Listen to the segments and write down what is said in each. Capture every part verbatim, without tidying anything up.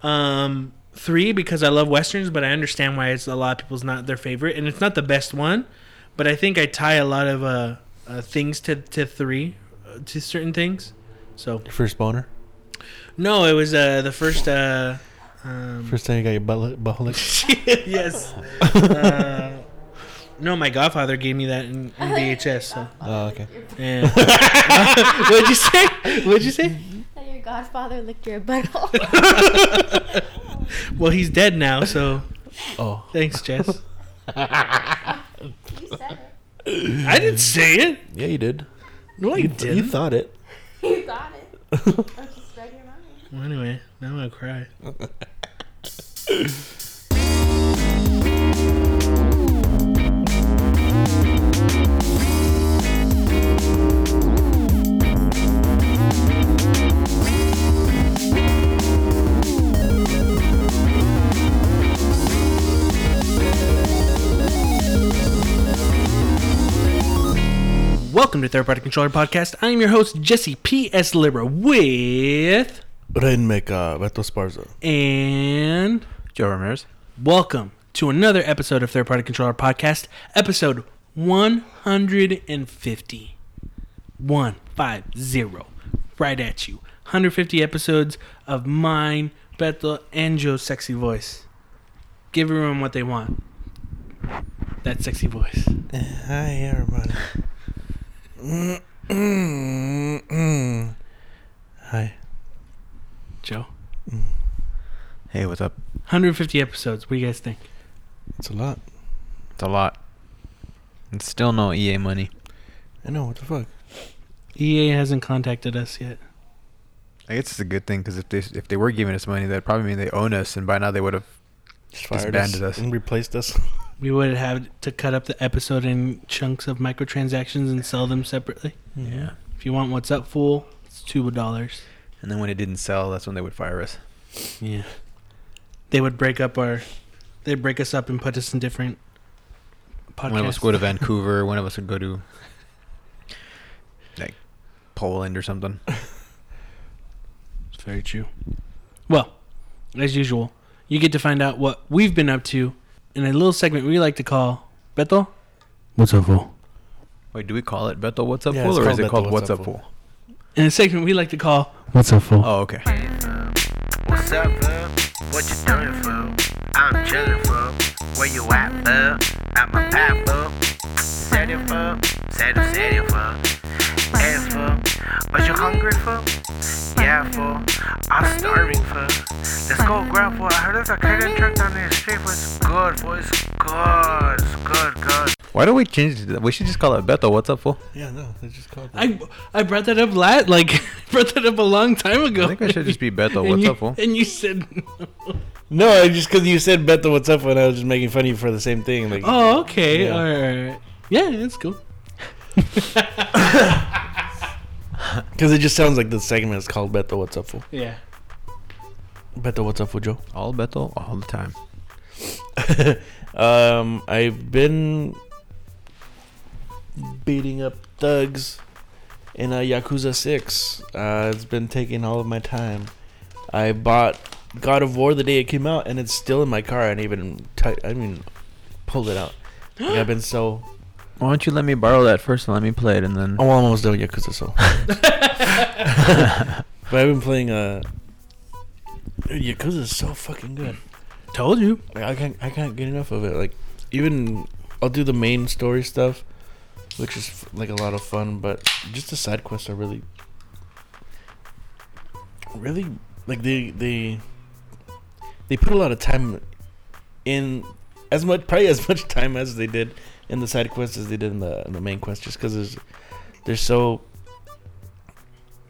Um, three, because I love Westerns, but I understand why it's a lot of people's not their favorite. And it's not the best one, but I think I tie a lot of uh, uh, things to, to three, uh, to certain things. So your first boner? No, it was uh, the first... Uh, um, first time you got your butt, butt licked? Yes. uh, no, my godfather gave me that in, in V H S. So. Oh, okay. Yeah. What'd you say? What'd you say? That your godfather licked your butthole. Well, he's dead now, so... Oh. Thanks, Jess. You said it. I didn't say it. Yeah, you did. No, I didn't. You thought it. You got it. I just read your mind. Well, anyway, now I'm gonna cry. Welcome to Third Party Controller Podcast. I am your host, Jesse P S. Libra, with... Renmeka, Beto Esparza. And... Joe Ramirez. Welcome to another episode of Third Party Controller Podcast, episode one hundred fifty. one fifty. Right at you. one hundred fifty episodes of mine, Beto, and Joe's sexy voice. Give everyone what they want. That sexy voice. Hi, everybody. Mm, mm, mm. Hi, Joe. Mm. Hey, what's up? one hundred fifty episodes. What do you guys think? It's a lot. It's a lot. It's still no E A money. I know. What the fuck? E A hasn't contacted us yet. I guess it's a good thing because if they if they were giving us money, that'd probably mean they own us, and by now they would have disbanded us, us and replaced us. We would have to cut up the episode in chunks of microtransactions and sell them separately. Yeah. If you want what's up, fool, it's two dollars. And then when it didn't sell, that's when they would fire us. Yeah. They would break up our... They'd break us up and put us in different podcasts. One of us would go to Vancouver. One of us would go to... Like, Poland or something. It's very true. Well, as usual, you get to find out what we've been up to in a little segment we like to call Beto, What's Up Fool? Wait, do we call it Beto, What's Up yeah, Fool? Or is it Beto, called What's Up Fool? In a segment we like to call What's Up Fool? Oh, okay. What's up, fool? What you doing, fool? I'm chilling, fool. Where you at, fool? I'm a pal, fool. Said it, fool. Said it, said it, fool. Hey, fool. But you hungry, fool? Yeah, fool. I'm starving, fool. Let's go grab, fool. I heard there's a credit truck down the street, fool. It's good, fool. It's good. It's good, good. Why don't we change it? We should just call it Beto. What's up, fool? Yeah, no. They just call it Beto. I, I brought that up lat, like, brought that up a long time ago. I think I should just be Beto. What's you, up, fool? And you said no. No, just because you said Beto, what's up, and I was just making fun of you for the same thing. Like, oh, okay. Yeah. All right, all right. Yeah, that's cool. Because it just sounds like the segment is called Beto, What's Up Fool? Yeah. Beto, what's up, fool, Joe? All Beto, all the time. um, I've been beating up thugs in uh, Yakuza six. Uh, it's been taking all of my time. I bought God of War the day it came out, and it's still in my car. I didn't even, t- I didn't even pulled it out. Like, I've been so... Why don't you let me borrow that first and let me play it and then... Oh, I'm almost done with Yakuza, so... But I've been playing... Uh... Dude, Yakuza is so fucking good. Told you. Like, I can't I can't get enough of it. Like, even... I'll do the main story stuff, which is, like, a lot of fun, but just the side quests are really... Really... Like, they... They, they put a lot of time in... as much Probably as much time as they did... in the side quests as they did in the in the main quest, just because there's there's so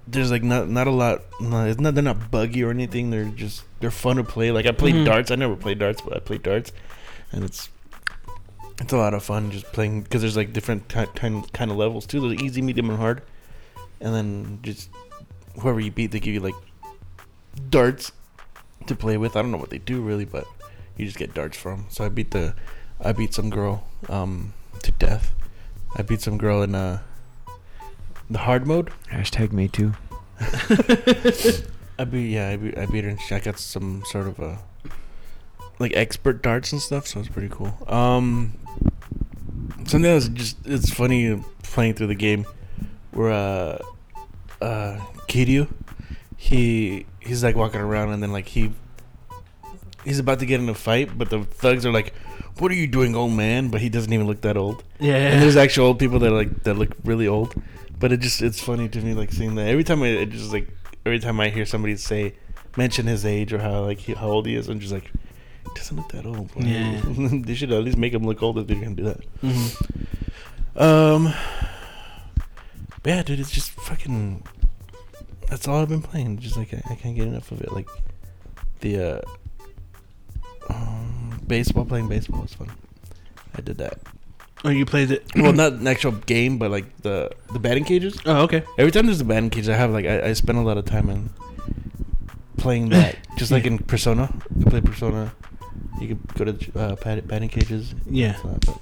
there's like not not a lot not, it's not they're not buggy or anything. They're just they're fun to play. Like I played mm-hmm. darts. I never played darts, but I played darts, and it's it's a lot of fun just playing because there's like different kind t- t- kind of levels too. There's easy, medium, and hard, and then just whoever you beat, they give you like darts to play with. I don't know what they do really, but you just get darts from. So I beat the. I beat some girl um, to death. I beat some girl in uh, the hard mode. Hashtag me too. I beat yeah I beat, I beat her and she, I got some sort of a like expert darts and stuff, so it's pretty cool. Um, something that's just it's funny playing through the game where uh uh Kiryu he he's like walking around and then like he he's about to get in a fight, but the thugs are like, "What are you doing, old man?" But he doesn't even look that old. Yeah. And there's actual old people that are like that look really old, but it just it's funny to me like seeing that every time I it just like every time I hear somebody say mention his age or how like he, how old he is, I'm just like. Doesn't look that old. Boy. Yeah, they should at least make him look older if they're gonna do that. Mm-hmm. Um, but yeah, dude, it's just fucking. That's all I've been playing. Just like I, I can't get enough of it. Like the uh, um, baseball, playing baseball was fun. I did that. Oh, you played it? Well, not an actual game, but like the the batting cages. Oh, okay. Every time there's a batting cage, I have like I, I spend a lot of time in playing that. Just like in Persona, I play Persona. You could go to uh, batting cages. Yeah. But,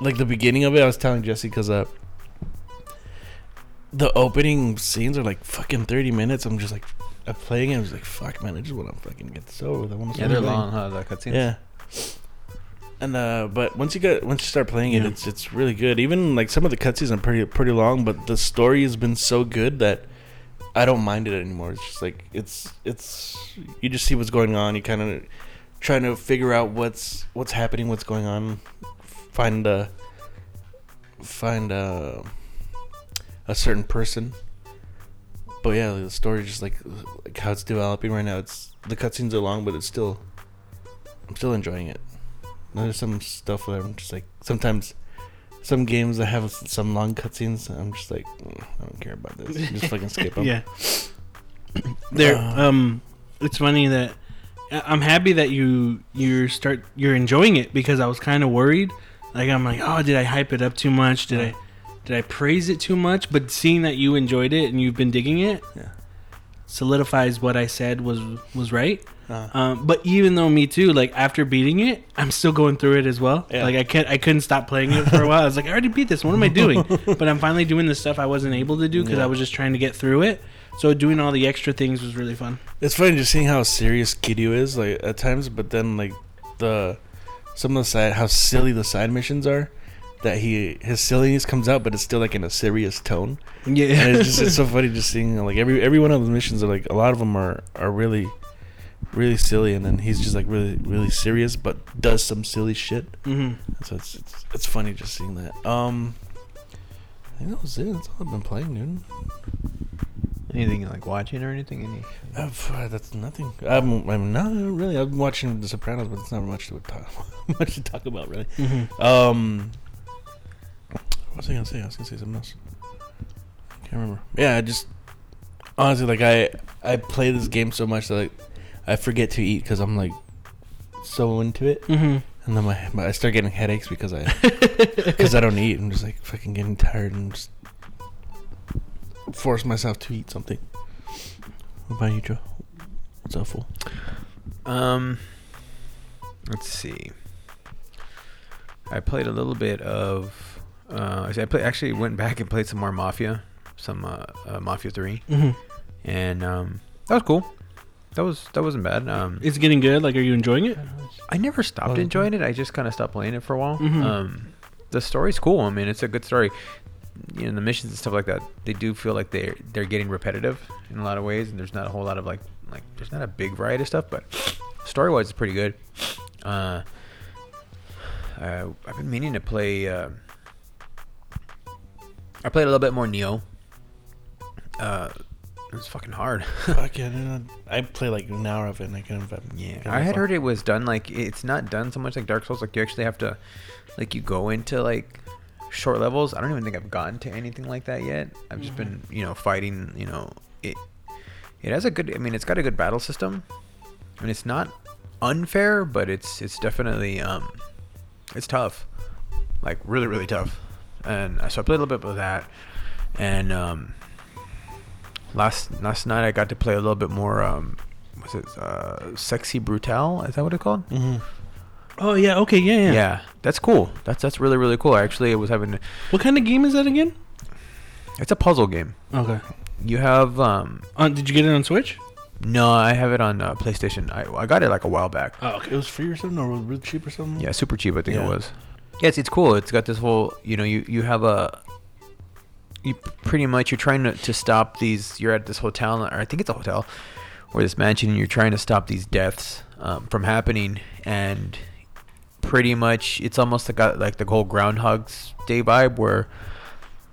like the beginning of it, I was telling Jesse because uh, the opening scenes are like fucking thirty minutes. I'm just like, I'm playing it. I was like, fuck, man, I just want to fucking get this over with. I want to. Yeah, they're playing. Long, huh? The cutscenes. Yeah. And uh, but once you get once you start playing it, yeah. it's it's really good. Even like some of the cutscenes are pretty pretty long, but the story has been so good that. I don't mind it anymore. It's just like it's it's you just see what's going on. You kind of trying to figure out what's what's happening, what's going on. Find a find a, a certain person. But yeah, the story just like like how it's developing right now. It's the cutscenes are long, but it's still I'm still enjoying it. And there's some stuff where I'm just like sometimes. Some games that have some long cutscenes, I'm just like, mm, I don't care about this. Just fucking skip them. Yeah. There, uh, um, it's funny that I'm happy that you you start you're enjoying it because I was kind of worried. Like I'm like, oh, did I hype it up too much? Did yeah. I did I praise it too much? But seeing that you enjoyed it and you've been digging it, yeah. solidifies what I said was was right. Uh, um, but even though me too, like after beating it, I'm still going through it as well. Yeah. Like I can't, I couldn't stop playing it for a while. I was like, I already beat this. What am I doing? But I'm finally doing the stuff I wasn't able to do because yeah. I was just trying to get through it. So doing all the extra things was really fun. It's funny just seeing how serious Kiryu is, like at times, but then like the some of the side how silly the side missions are. That he his silliness comes out, but it's still like in a serious tone. Yeah, and it's just it's so funny just seeing like every every one of the missions are like a lot of them are are really. really silly, and then he's just like really really serious but does some silly shit. Mm-hmm. So it's, it's it's funny just seeing that. um I think that was it. That's all I've been playing, dude. Anything like watching or anything? Any? Uh, that's nothing. I'm I'm not really I'm watching The Sopranos, but it's not much to talk much to talk about really. Mm-hmm. um what was I gonna say I was gonna say something else I can't remember. Yeah, I just honestly like I I play this game so much that like I forget to eat because I'm like so into it, mm-hmm. and then my, my I start getting headaches because I because I don't eat. I'm just like fucking getting tired and just force myself to eat something. What about you, Joe? What's up, fool? Um, let's see. I played a little bit of. Uh, I play actually went back and played some more Mafia, some uh, uh, Mafia three, mm-hmm. and um, that was cool. That was that wasn't bad. Um, Is it getting good? Like, are you enjoying it? I never stopped oh, enjoying it. I just kind of stopped playing it for a while. Mm-hmm. Um, the story's cool. I mean, it's a good story. You know, the missions and stuff like that. They do feel like they're they're getting repetitive in a lot of ways, and there's not a whole lot of like like there's not a big variety of stuff. But story wise, it's pretty good. Uh, I, I've been meaning to play. Uh, I played a little bit more Nioh. Uh, It was fucking hard. Fuck yeah, I play like an hour of it and I couldn't. Yeah, I had fun. Heard it was done like it's not done so much like Dark Souls. Like you actually have to, like you go into like short levels. I don't even think I've gotten to anything like that yet. I've just mm-hmm. been you know fighting. You know it. It has a good. I mean, it's got a good battle system. I mean, it's not unfair, but it's it's definitely um, it's tough, like really really tough. And so I played a little bit of that, and um. Last last night I got to play a little bit more. Um, what's it? Uh, Sexy Brutale. Is that what it's called? Mm-hmm. Oh yeah. Okay. Yeah, yeah. Yeah. That's cool. That's that's really really cool. Actually, I was having. A, what kind of game is that again? It's a puzzle game. Okay. You have. Um, uh, did you get it on Switch? No, I have it on uh, PlayStation. I I got it like a while back. Oh, okay. It was free or something, or really cheap or something? Yeah, super cheap, I think yeah. it was. Yeah, it's, it's cool. It's got this whole, you know, you, you have a, you pretty much, you're trying to, to stop these, you're at this hotel, or I think it's a hotel, or this mansion, and you're trying to stop these deaths um, from happening, and pretty much, it's almost like, a, like the whole Groundhog's Day vibe, where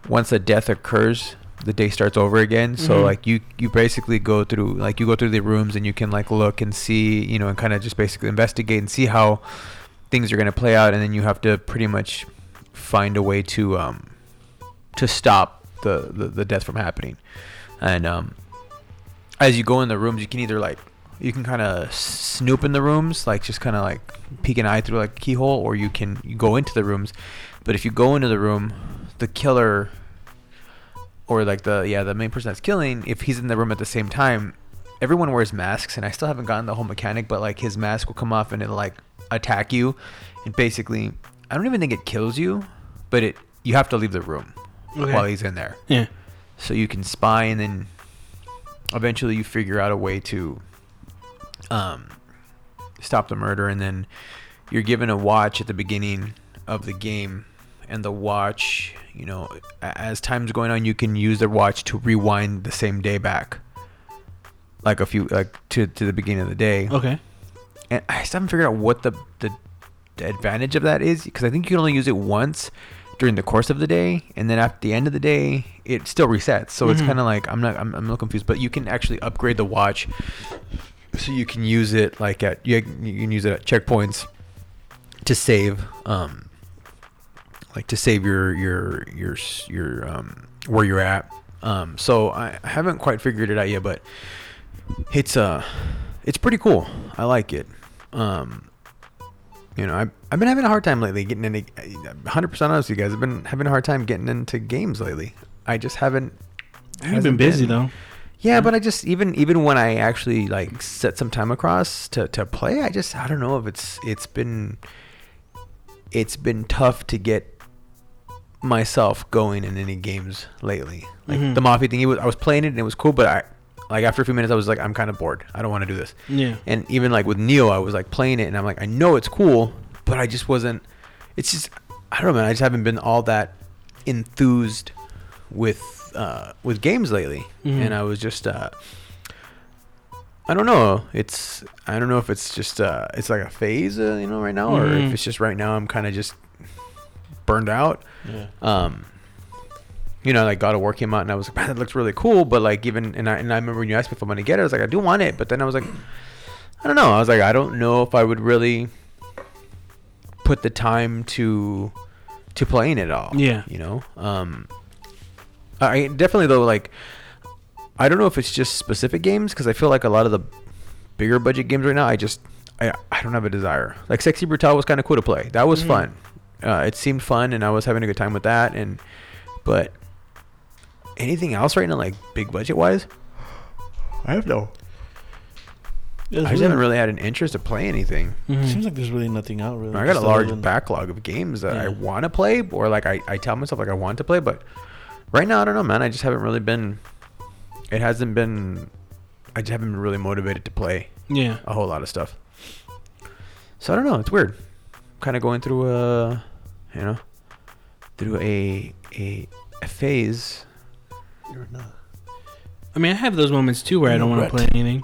once a death occurs, the day starts over again. So mm-hmm. like you you basically go through like you go through the rooms, and you can like look and see, you know, and kind of just basically investigate and see how things are going to play out, and then you have to pretty much find a way to um to stop the the, the death from happening. And um as you go in the rooms, you can either like you can kind of snoop in the rooms, like just kind of like peek an eye through like a keyhole, or you can you go into the rooms. But if you go into the room, the killer or like the yeah the main person that's killing, if he's in the room at the same time, everyone wears masks, and I still haven't gotten the whole mechanic, but like his mask will come off and it'll like attack you, and basically I don't even think it kills you, but it you have to leave the room okay. while he's in there. Yeah. So you can spy, and then eventually you figure out a way to um stop the murder, and then you're given a watch at the beginning of the game. And the watch, you know, as time's going on, you can use the watch to rewind the same day back, like a few, like to, to the beginning of the day. Okay. And I still haven't figured out what the the, the advantage of that is, because I think you can only use it once during the course of the day, and then at the end of the day, it still resets. So mm-hmm. it's kind of like I'm not, I'm, I'm a little confused, but you can actually upgrade the watch, so you can use it like at you can use it at checkpoints to save. Um, Like to save your your your your um where you're at. Um, so I haven't quite figured it out yet, but it's uh it's pretty cool. I like it. Um, you know, I I've been having a hard time lately getting into. one hundred percent honest with you guys, I've been having a hard time getting into games lately. I just haven't. You've been busy been. though. Yeah, but I just even even when I actually like set some time across to to play, I just I don't know if it's it's been it's been tough to get myself going in any games lately, like mm-hmm. the mafia thing. It was, I was playing it and it was cool, but I like after a few minutes I was like, I'm kind of bored. I don't want to do this. Yeah. And even like with Nioh, I was like playing it and I'm like, I know it's cool, but I just wasn't. It's just I don't know, man. I just haven't been all that enthused with uh, with games lately, mm-hmm. and I was just uh, I don't know. It's I don't know if it's just uh, it's like a phase, uh, you know, right now, mm-hmm. or if it's just right now I'm kind of just burned out. Yeah. Um, you know, like God of War came out and I was like, man, that looks really cool, but like even and I and I remember when you asked me if I'm gonna get it, I was like, I do want it, but then I was like, I don't know. I was like, I don't know if I would really put the time to to playing it all. Yeah. You know? Um I definitely though like I don't know if it's just specific games, because I feel like a lot of the bigger budget games right now, I just I I don't have a desire. Like Sexy Brutale was kinda cool to play. That was mm-hmm. fun. Uh, it seemed fun, and I was having a good time with that. And but anything else right now, like big budget wise, I have no. There's I just really haven't really had an interest to play anything. Mm-hmm. Seems like there's really nothing out. Really, I got a large than... backlog of games that yeah. I want to play, or like I, I tell myself like I want to play, but right now I don't know, man. I just haven't really been. It hasn't been. I just haven't been really motivated to play. Yeah, a whole lot of stuff. So I don't know. It's weird. Kind of going through a, you know, through a a, a phase. You're not. I mean, I have those moments too where I don't want to play anything.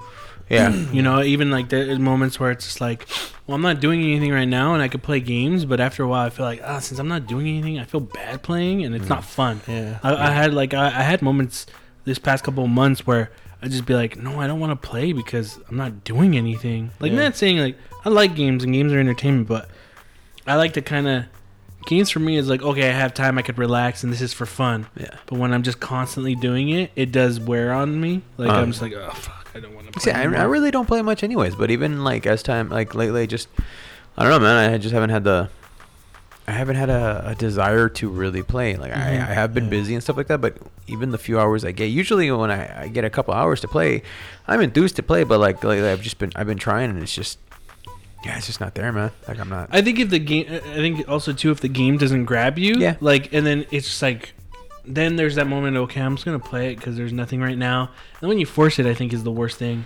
Yeah. You know, even like there's moments where it's just like, well, I'm not doing anything right now, and I could play games, but after a while, I feel like ah, oh, since I'm not doing anything, I feel bad playing, and it's mm. not fun. Yeah. I, yeah. I had like I, I had moments this past couple of months where I'd just be like, no, I don't want to play because I'm not doing anything. Like yeah. not saying like I like games and games are entertainment, but I like to kind of games for me is like, okay, I have time, I could relax, and this is for fun. Yeah. But when I'm just constantly doing it, it does wear on me. Like um, I'm just like, oh fuck, I don't want to. See, I, I really don't play much, anyways. But even like as time, like lately, just I don't know, man. I just haven't had the, I haven't had a, a desire to really play. Like mm-hmm. I, I have been yeah. busy and stuff like that. But even the few hours I get, usually when I, I get a couple hours to play, I'm enthused to play. But like lately, I've just been, I've been trying, and it's just. Yeah, it's just not there, man. Like I'm not. I think if the game, I think also too, if the game doesn't grab you, yeah. Like, and then it's just like, then there's that moment. Okay, I'm just gonna play it because there's nothing right now. And when you force it, I think is the worst thing.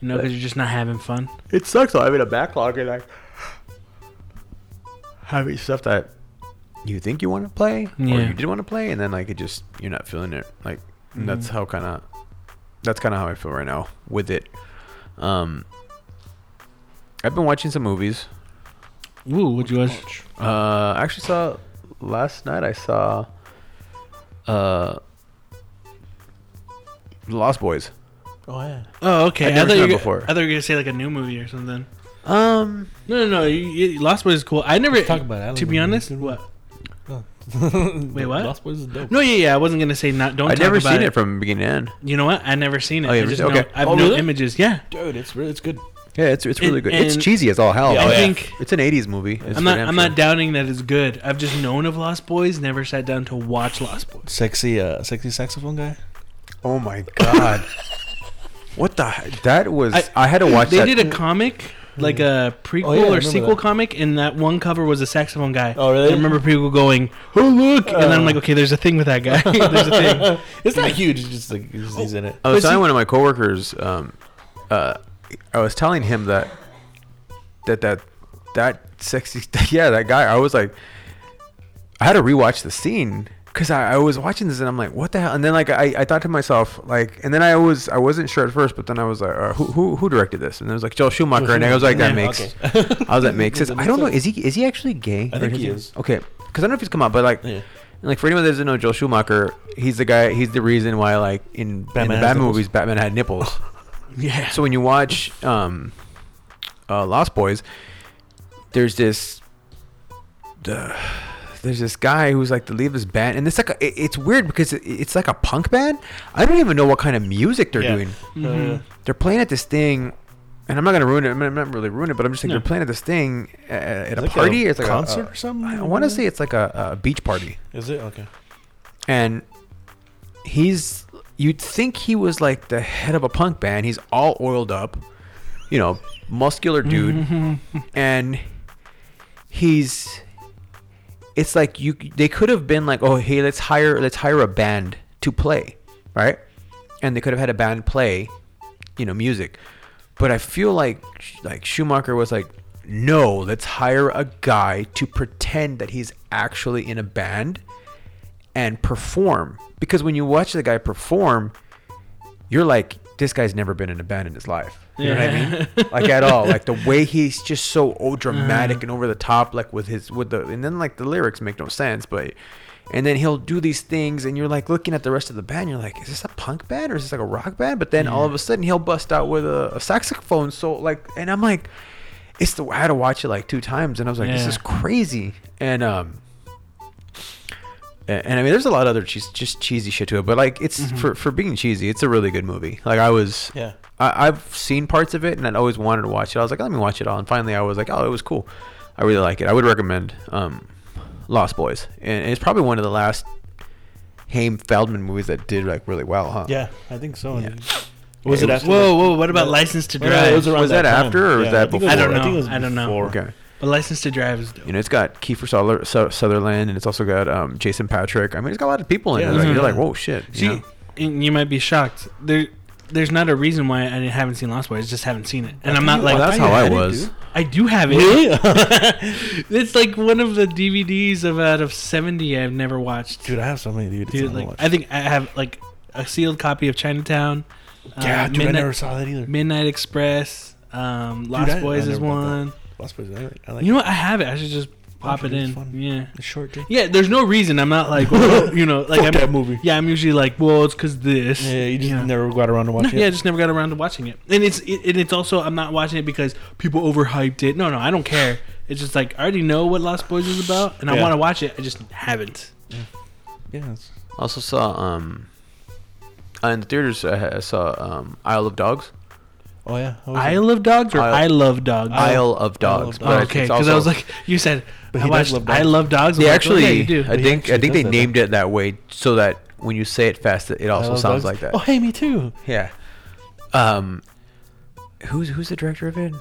You know, because you're just not having fun. It sucks though. I'm in a backlog and I have stuff that you think you want to play yeah. or you did want to play, and then like it just you're not feeling it. Like mm-hmm. that's how kind of that's kind of how I feel right now with it. Um, I've been watching some movies. Ooh, what'd you watch? Uh, I actually saw last night. I saw uh Lost Boys. Oh yeah. Oh okay. I, I thought you were, before. I thought you were gonna say like a new movie or something. Um. No, no, no. You, you, Lost Boys is cool. I never. Let's talk about it. I to be honest, what? Oh. Wait, what? Lost Boys is dope. No, yeah, yeah. I wasn't gonna say not. Don't. I've talk never about seen it. it from beginning to end. You know what? I never seen it. Oh, I just okay. know, I've oh, no really? images. Yeah. Dude, it's really it's good. Yeah, it's it's really and, good. And it's cheesy as all hell. Yeah, I think it's an eighties movie. It's I'm not I'm not doubting that it's good. I've just known of Lost Boys. Never sat down to watch Lost Boys. Sexy, uh, sexy saxophone guy. Oh my god. What the heck? That was I, I had to watch they that. They did a comic, like a prequel oh, yeah, or sequel that. comic, and that one cover was a saxophone guy. Oh really? I remember people going, "Oh look," uh, and then I'm like, "Okay, there's a thing with that guy." There's a thing. It's not huge. It's just like he's oh, in it. I was telling one of my coworkers. Um, uh, I was telling him that that that that sexy yeah that guy. I was like, I had to rewatch the scene. Cause I, I was watching this and I'm like, what the hell? And then like I, I thought to myself like, and then I was I wasn't sure at first, but then I was like, uh, who who who directed this? And it was like Joel Schumacher, Schumacher, and I was like, that yeah, makes. Okay. I was like, makes sense. I don't know, is he is he actually gay? I think he is. Okay, because I don't know if he's come out, but like, yeah. like for anyone that doesn't know Joel Schumacher, he's the guy. He's the reason why like in Batman, in the Batman movies, Batman had nipples. Yeah. So when you watch um, uh, Lost Boys, there's this. Uh, There's this guy who's like the lead of his band, and it's like a, it, it's weird because it, it's like a punk band. I don't even know what kind of music they're yeah. doing. Mm-hmm. Uh, they're playing at this thing, and I'm not gonna ruin it. I'm not really ruin it, but I'm just like no. they're playing at this thing at, at a like party. A it's like concert a concert or something. I want to say it's like a, a beach party. Is it okay? And he's you'd think he was like the head of a punk band. He's all oiled up, you know, muscular dude, mm-hmm. and he's. It's like you they could have been like, oh hey, let's hire let's hire a band to play, right? And they could have had a band play, you know, music. But I feel like like Schumacher was like, no, let's hire a guy to pretend that he's actually in a band and perform. Because when you watch the guy perform, you're like, this guy's never been in a band in his life. You know yeah. what I mean? Like at all. Like the way he's just so oh, dramatic mm. and over the top, like with his with the and then like the lyrics make no sense, but and then he'll do these things and you're like looking at the rest of the band, you're like, is this a punk band or is this like a rock band? But then yeah. all of a sudden he'll bust out with a, a saxophone. So like and I'm like, it's the I had to watch it like two times and I was like, yeah. this is crazy. And um And, and I mean, there's a lot of other cheese, just cheesy shit to it, but like, it's mm-hmm. for for being cheesy, it's a really good movie. Like I was, yeah, I, I've seen parts of it, and I'd always wanted to watch it. I was like, let me watch it all, and finally, I was like, oh, it was cool. I really like it. I would recommend um, Lost Boys, and it's probably one of the last Haim Feldman movies that did like really well, huh? Yeah, I think so. Yeah. What was it? it after whoa, whoa! What about yeah. License to Drive? Yeah, was, was that, that after, or yeah, was that I before? I don't know. I, think it was I don't know. Okay. But License to Drive is dope. You know, it's got Kiefer Sutherland, and it's also got um, Jason Patrick. I mean, it's got a lot of people in yeah, it. Like, mm-hmm. You're like, whoa, shit. See, you know? And you might be shocked. There, there's not a reason why I haven't seen Lost Boys. I just haven't seen it. And I'm not like... Well, that's how I was. I do have it. Really? It's like one of the D V Ds of out of seventy I've never watched. Dude, I have so many D V Ds Dude, I like, watched. I think I have like a sealed copy of Chinatown. Yeah, uh, dude, Midnight, I never saw that either. Midnight Express. Um, Lost dude, I, Boys I is one. I like you know what? I have it. I should just pop it in. Fun. Yeah, a short drink. Yeah, there's no reason. I'm not like, well, you know, like I'm, that movie. Yeah, I'm usually like, well, it's because this. Yeah, you just yeah. never got around to watching no, it. Yeah, I just never got around to watching it. And it's it, and it's also I'm not watching it because people overhyped it. No, no, I don't care. It's just like I already know what Lost Boys is about, and yeah. I want to watch it. I just haven't. Yeah. yeah I also saw um, in the theaters I saw um, Isle of Dogs. Oh yeah, Isle of Dogs or Isle. I Love Dogs. Isle of Dogs. Isle of Dogs. Oh, okay, because I was like, you said I watched love I Love Dogs. They like, actually, oh, yeah, do. I think actually I think they that, named it that way so that when you say it fast, it also sounds dogs. Like that. Oh hey, me too. Yeah. Um, who's who's the director of it?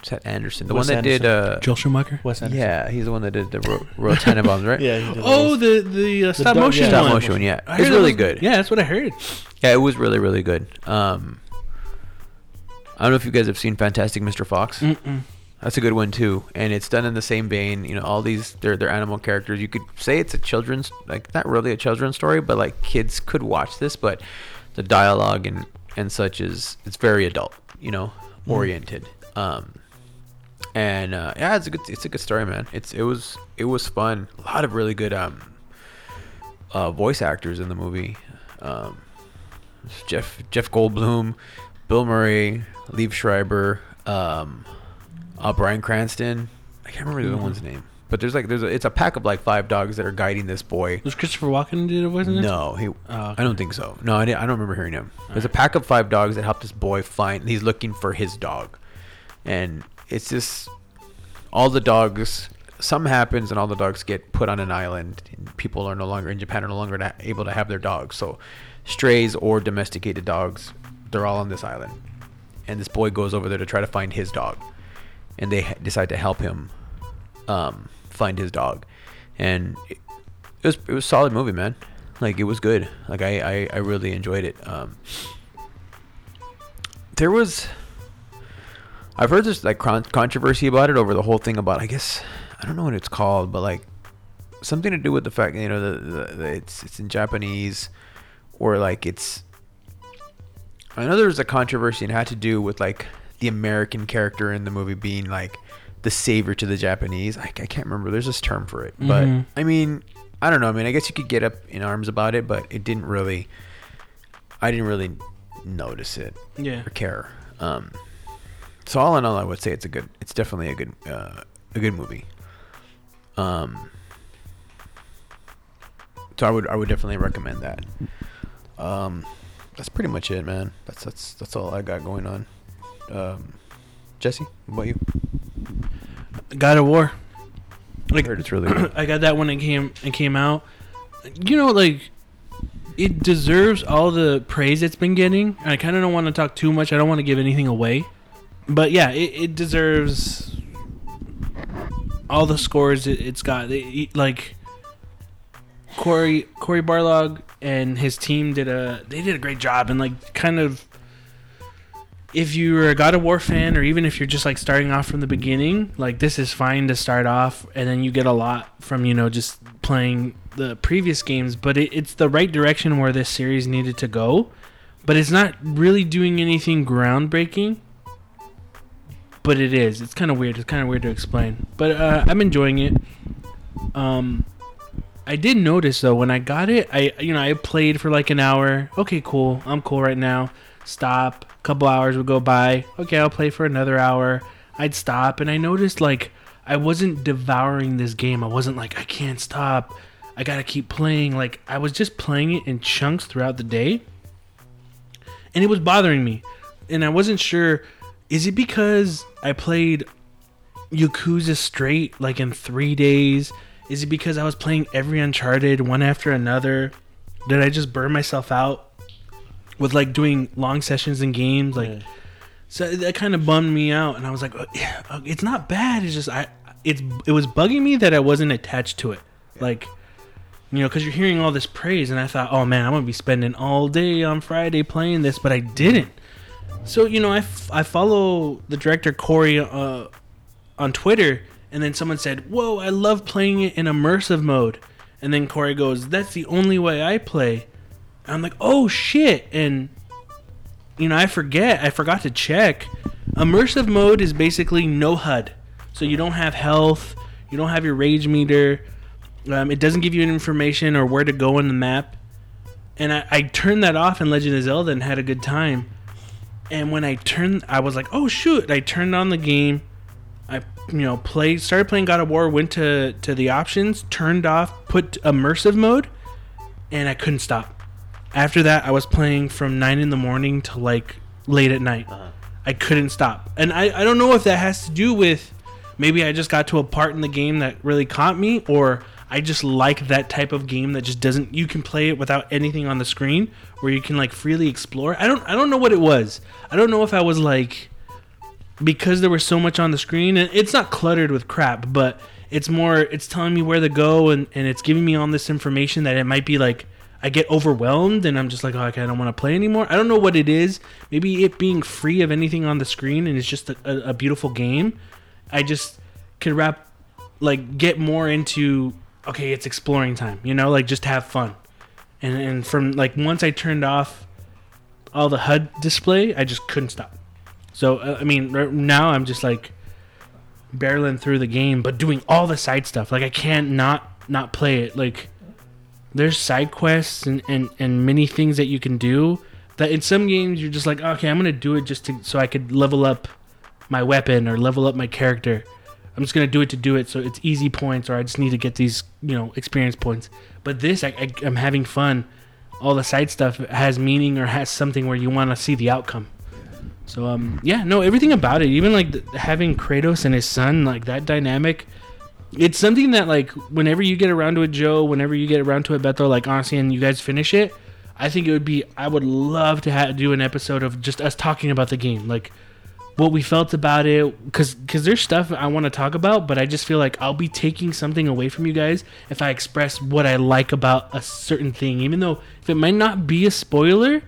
It's that Anderson, the Wes one that Anderson. did uh, Joel Schumacher. Wes Anderson. Yeah, he's the one that did the Royal Ro- Tenenbaums, right? Yeah. He did oh, the the, uh, the stop dog, motion. Yeah. Stop motion. Yeah, it's really good. Yeah, that's what I heard. Yeah, it was really really good. Um. I don't know if you guys have seen Fantastic Mister Fox. Mm-mm. That's a good one too, and it's done in the same vein. You know, all these they're they're animal characters. You could say it's a children's, like not really a children's story, but like kids could watch this. But the dialogue and and such is it's very adult, you know, oriented. Mm. Um, and uh, yeah, it's a good it's a good story, man. It's it was it was fun. A lot of really good um uh, voice actors in the movie. Um, Jeff Jeff Goldblum, Bill Murray, Liev Schreiber, um, uh, Bryan Cranston. I can't remember the other mm-hmm. one's name, but there's like there's a, it's a pack of like five dogs that are guiding this boy. Was Christopher Walken did it? Wasn't it? No, he. Oh, okay. I don't think so. No, I, didn't, I don't remember hearing him. All there's right. a pack of five dogs that help this boy find. He's looking for his dog, and it's just all the dogs. Something happens and all the dogs get put on an island. And people are no longer in Japan are no longer to, able to have their dogs. So strays or domesticated dogs, they're all on this island. And this boy goes over there to try to find his dog. And they ha- decide to help him um, find his dog. And it, it was it was a solid movie, man. Like it was good. Like I I, I really enjoyed it. Um, there was I've heard this like con- controversy about it over the whole thing about I guess. I don't know what it's called, but like something to do with the fact, you know, the, the, the it's it's in Japanese, or like it's. I know there was a controversy and had to do with like the American character in the movie being like the savior to the Japanese. I, I can't remember. There's this term for it, but mm-hmm. I mean, I don't know. I mean, I guess you could get up in arms about it, but it didn't really. I didn't really notice it yeah. or care. Um, so all in all, I would say it's a good. It's definitely a good uh, a good movie. Um, so I would I would definitely recommend that. Um, that's pretty much it, man. That's that's that's all I got going on. Um, Jesse, what about you? God of War. Like, I heard it's really good. I got that when it came it came out. You know, like it deserves all the praise it's been getting. I kind of don't want to talk too much. I don't want to give anything away. But yeah, it, it deserves. All the scores it's got, it, like Corey Corey Barlog and his team did a they did a great job, and like kind of if you're a God of War fan or even if you're just like starting off from the beginning, like this is fine to start off, and then you get a lot from, you know, just playing the previous games. But it, it's the right direction where this series needed to go, but it's not really doing anything groundbreaking. But it is. It's kind of weird. It's kind of weird to explain. But uh, I'm enjoying it. Um, I did notice, though, when I got it, I you know, I played for like an hour. Okay, cool. I'm cool right now. Stop. A couple hours would go by. Okay, I'll play for another hour. I'd stop. And I noticed, like, I wasn't devouring this game. I wasn't like, I can't stop. I got to keep playing. Like, I was just playing it in chunks throughout the day. And it was bothering me. And I wasn't sure... Is it because I played Yakuza straight, like, in three days? Is it because I was playing every Uncharted one after another? Did I just burn myself out with, like, doing long sessions in games? Like, yeah. So that kind of bummed me out, and I was like, oh, yeah, it's not bad. It's just I, it's it was bugging me that I wasn't attached to it. Yeah. Like, you know, because you're hearing all this praise, and I thought, oh, man, I'm going to be spending all day on Friday playing this, but I didn't. So, you know, I, f- I follow the director, Corey, uh, on Twitter, and then someone said, whoa, I love playing it in immersive mode. And then Corey goes, that's the only way I play. And I'm like, oh, shit. And, you know, I forget. I forgot to check. Immersive mode is basically no H U D. So you don't have health. You don't have your rage meter. Um, it doesn't give you information or where to go on the map. And I, I turned that off in Legend of Zelda and had a good time. And when I turned, I was like, oh, shoot. I turned on the game. I, you know, played, started playing God of War, went to, to the options, turned off, put immersive mode, and I couldn't stop. After that, I was playing from nine in the morning to, like, late at night. Uh-huh. I couldn't stop. And I, I don't know if that has to do with maybe I just got to a part in the game that really caught me, or I just like that type of game that just doesn't, you can play it without anything on the screen where you can like freely explore. I don't I don't know what it was. I don't know if I was like, because there was so much on the screen, and it's not cluttered with crap, but it's more, it's telling me where to go, and, and it's giving me all this information that it might be like, I get overwhelmed and I'm just like, oh, okay, I don't want to play anymore. I don't know what it is. Maybe it being free of anything on the screen and it's just a, a, a beautiful game. I just could wrap, like, get more into, okay, it's exploring time, you know, like just have fun. And and from like once I turned off all the H U D display, I just couldn't stop. So uh, I mean, right now I'm just like barreling through the game, but doing all the side stuff. Like I can't not not play it. Like there's side quests and, and, and many things that you can do that in some games you're just like, okay, I'm gonna do it just to, so I could level up my weapon or level up my character. I'm just gonna do it to do it, so it's easy points, or I just need to get these, you know, experience points. But this, I, I, I'm having fun. All the side stuff has meaning or has something where you want to see the outcome. So, um, yeah, no, everything about it, even like the, having Kratos and his son, like that dynamic, it's something that like whenever you get around to it, Joe, whenever you get around to it, Beto, like honestly, and you guys finish it, I think it would be, I would love to ha- do an episode of just us talking about the game, like what we felt about it, because because there's stuff I want to talk about, but I just feel like I'll be taking something away from you guys if I express what I like about a certain thing, even though if it might not be a spoiler,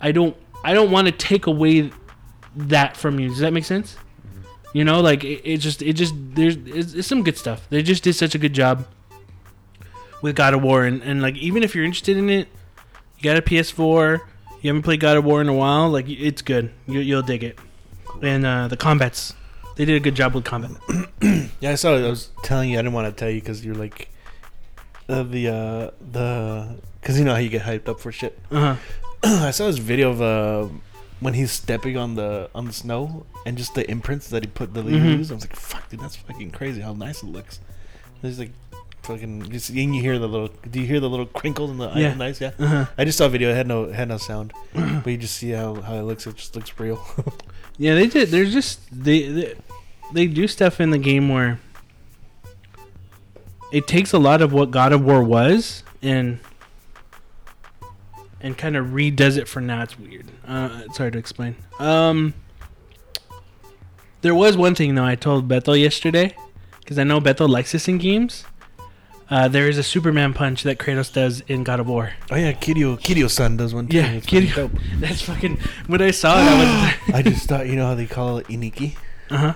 I don't I don't want to take away that from you. Does that make sense? Mm-hmm. You know, like it, it just it just there's it's, it's some good stuff. They just did such a good job with God of War, and, and like even if you're interested in it, you got a P S four, you haven't played God of War in a while, like it's good. You, you'll dig it. And uh, the combats, they did a good job with combat. Yeah, I saw it. I was telling you, I didn't want to tell you because you're like uh, the uh, the because you know how you get hyped up for shit. Uh-huh. I saw this video of uh, when he's stepping on the on the snow and just the imprints that he put the leaves. Mm-hmm. I was like, fuck, dude, that's fucking crazy how nice it looks. And he's like, fucking, just, and you hear the little, do you hear the little crinkles in the yeah. ice? Yeah. Uh-huh. I just saw a video. It had no it had no sound, but you just see how how it looks. It just looks real. Yeah, they did. There's just they, they they do stuff in the game where it takes a lot of what God of War was and and kind of redoes it for now. It's weird. Uh, it's hard to explain. Um, there was one thing though I told Beto yesterday because I know Beto likes this in games. Uh, there is a Superman punch that Kratos does in God of War. Oh yeah, Kiryu, Kiryu's son does one too. Yeah, that's Kiryu. Dope. That's fucking. When I saw it, I was. I just thought, you know how they call it Iniki? Uh huh.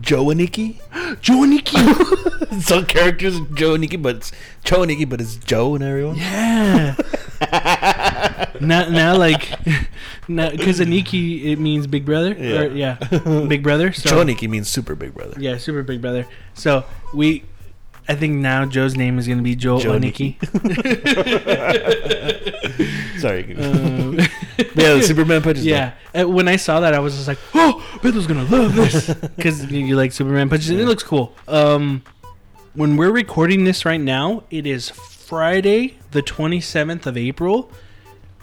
Joe Iniki? Joe Iniki! Some characters Joe Iniki, but it's Joe Iniki, but it's Joe and everyone. Yeah. Now, now, like, because Iniki it means big brother. Yeah, or, yeah, big brother. So, Joe Iniki means super big brother. Yeah, super big brother. So we. I think now Joe's name is going to be Joel Schumacher. Sorry. Um, yeah, the Superman punch is Yeah. Dope. When I saw that, I was just like, oh, Bethle's going to love this. Because you like Superman punches, yeah. and it looks cool. Um, when we're recording this right now, it is Friday, the twenty-seventh of April,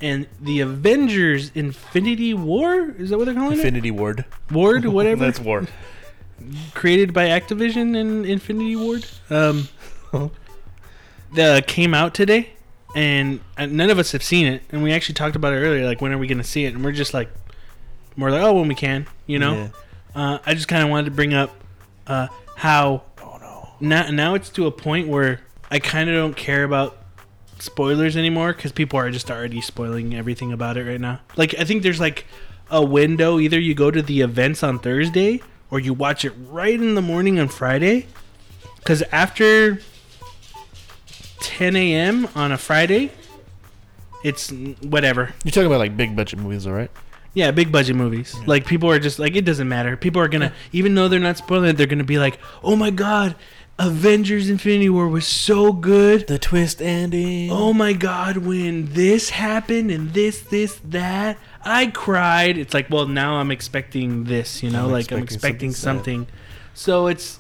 and the Avengers Infinity War? Is that what they're calling Infinity it? Infinity Ward. Ward, whatever. That's War. Created by Activision and Infinity Ward, um, oh. that came out today, and none of us have seen it. And we actually talked about it earlier, like when are we going to see it? And we're just like, we're like, oh, when we can, you know. Yeah. Uh, I just kind of wanted to bring up uh, how oh, no. now now it's to a point where I kind of don't care about spoilers anymore because people are just already spoiling everything about it right now. Like I think there's like a window. Either you go to the events on Thursday. Or you watch it right in the morning on Friday. Because after ten a.m. on a Friday, it's whatever. You're talking about like big budget movies, all right? Yeah, big budget movies. Yeah. Like people are just like, it doesn't matter. People are going to, even though they're not spoiling it, they're going to be like, oh my God, Avengers Infinity War was so good. The twist ending. Oh my God, when this happened and this, this, that. I cried. It's like, well, now I'm expecting this, you know, I'm like I'm expecting something. something. So it's,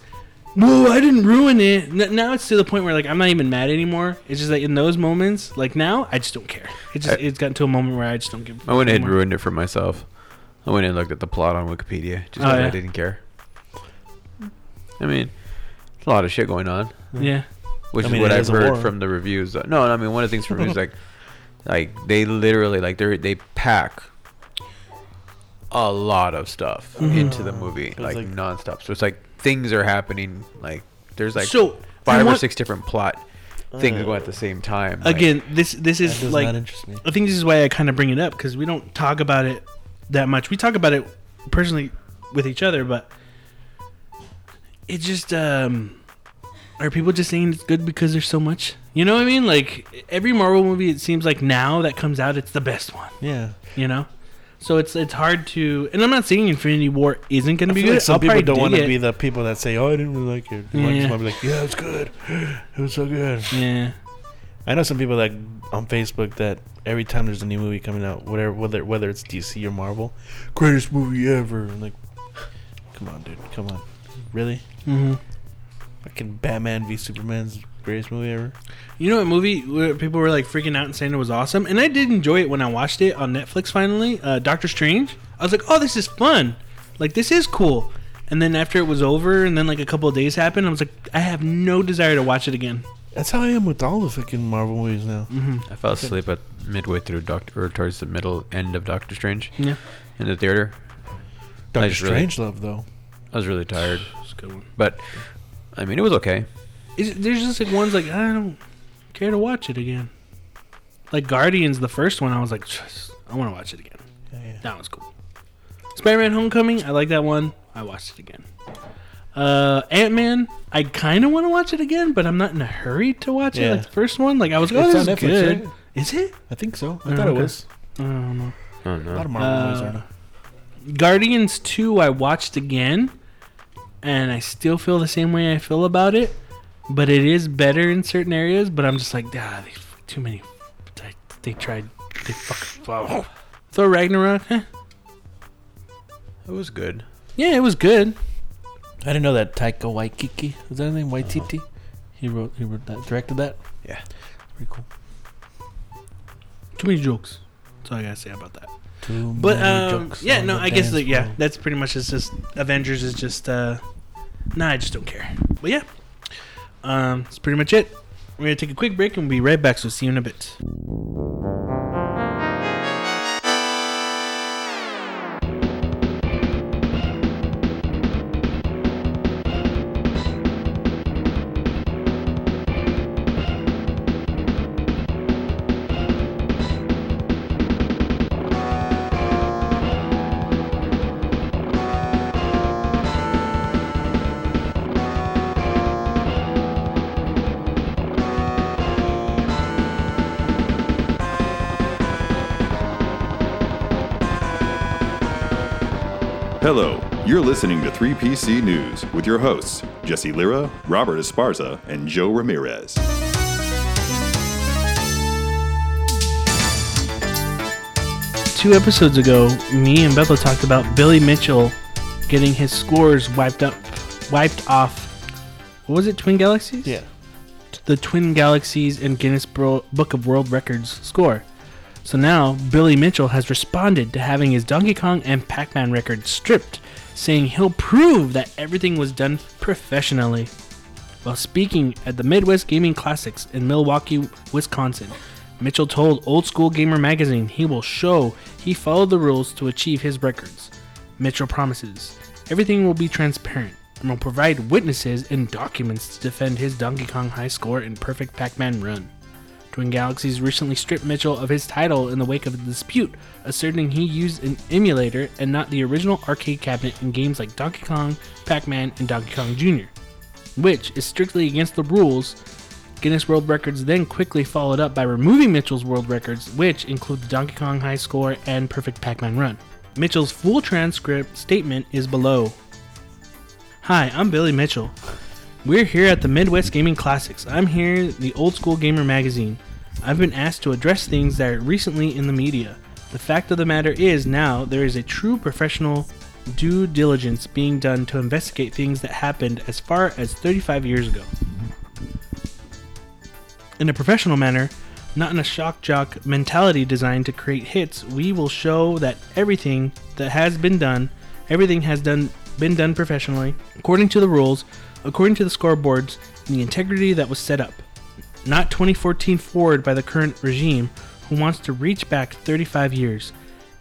whoa, I didn't ruin it. Now it's to the point where like I'm not even mad anymore. It's just like in those moments, like now I just don't care. It just I, it's gotten to a moment where I just don't give. I went ahead and ruined it for myself. I went and looked at the plot on Wikipedia. Just oh, yeah. I didn't care. I mean, a lot of shit going on. Yeah, which I mean, is what I've heard from the reviews. No, I mean one of the things from reviews like, like they literally like they they pack. a lot of stuff mm-hmm. into the movie, like, like nonstop. So it's like things are happening. Like there's like so five want, or six different plot things go at the same time. Again, like, this this is like I think this is why I kind of bring it up, because we don't talk about it that much. We talk about it personally with each other, but it just um, are people just saying it's good because there's so much? You know what I mean? Like every Marvel movie, it seems like now that comes out, it's the best one. Yeah, you know. So it's it's hard to, and I'm not saying Infinity War isn't going to be good. Like some I'll people don't want to be the people that say, "Oh, I didn't really like it." They yeah. just want to be like, "Yeah, it's good. It was so good." Yeah, I know some people like on Facebook that every time there's a new movie coming out, whatever, whether whether it's D C or Marvel, greatest movie ever. I'm like, come on, dude, come on, really? Mm-hmm. Fucking Batman v Superman's greatest movie ever. You know what movie where people were like freaking out and saying it was awesome, and I did enjoy it when I watched it on Netflix finally, uh, Doctor Strange. I was like, oh, this is fun, like this is cool. And then after it was over, and then like a couple of days happened, I was like, I have no desire to watch it again. That's how I am with all the fucking Marvel movies now. Mm-hmm. I fell asleep at midway through Doctor or towards the middle end of Doctor Strange. Yeah, in the theater. Doctor Strange really, love though I was really tired. It's a good one, but I mean it was okay. Is, there's just like ones like I don't care to watch it again. Like Guardians, the first one, I was like, I want to watch it again. Yeah, yeah. That one's cool. Spider-Man: Homecoming, I like that one. I watched it again. Uh, Ant-Man, I kind of want to watch it again, but I'm not in a hurry to watch yeah. it. Like the first one, like I was like, oh, it's this is Netflix, good. Right? Is it? I think so. I, I thought know, it was. I don't know. I don't know. A lot of Marvel movies are not. Guardians two, I watched again, and I still feel the same way I feel about it. But it is better in certain areas. But I'm just like, ah, they, too many. They, they tried. They fucking. Wow. Thor Ragnarok. Eh. It was good. Yeah, it was good. I didn't know that Taika Waititi. Is that his name? Waititi. Uh-huh. He wrote. He wrote that. Directed that. Yeah. Pretty cool. Too many jokes. That's all I gotta say about that. Too but, many um, jokes. Yeah. No. I guess. Like, yeah. That's pretty much. It's just Avengers is just. Uh, nah. I just don't care. But yeah. Um, that's pretty much it. We're going to take a quick break and we'll be right back, so see you in a bit. Hello, you're listening to three P C News with your hosts, Jesse Lira, Robert Esparza, and Joe Ramirez. Two episodes ago, me and Bethel talked about Billy Mitchell getting his scores wiped up, wiped off, what was it, Twin Galaxies? Yeah. The Twin Galaxies and Guinness Book of World Records score. So now, Billy Mitchell has responded to having his Donkey Kong and Pac-Man record stripped, saying he'll prove that everything was done professionally. While speaking at the Midwest Gaming Classics in Milwaukee, Wisconsin, Mitchell told Old School Gamer magazine he will show he followed the rules to achieve his records. Mitchell promises, everything will be transparent and will provide witnesses and documents to defend his Donkey Kong high score and perfect Pac-Man run. Twin Galaxies recently stripped Mitchell of his title in the wake of the dispute, asserting he used an emulator and not the original arcade cabinet in games like Donkey Kong, Pac-Man, and Donkey Kong Junior, which is strictly against the rules. Guinness World Records then quickly followed up by removing Mitchell's world records, which include the Donkey Kong high score and perfect Pac-Man run. Mitchell's full transcript statement is below. Hi, I'm Billy Mitchell. We're here at the Midwest Gaming Classics. I'm here, the Old School Gamer magazine. I've been asked to address things that are recently in the media. The fact of the matter is now there is a true professional due diligence being done to investigate things that happened as far as thirty-five years ago. In a professional manner, not in a shock jock mentality designed to create hits, we will show that everything that has been done, everything has done been done professionally, according to the rules, according to the scoreboards and the integrity that was set up, not twenty fourteen forward by the current regime who wants to reach back thirty-five years.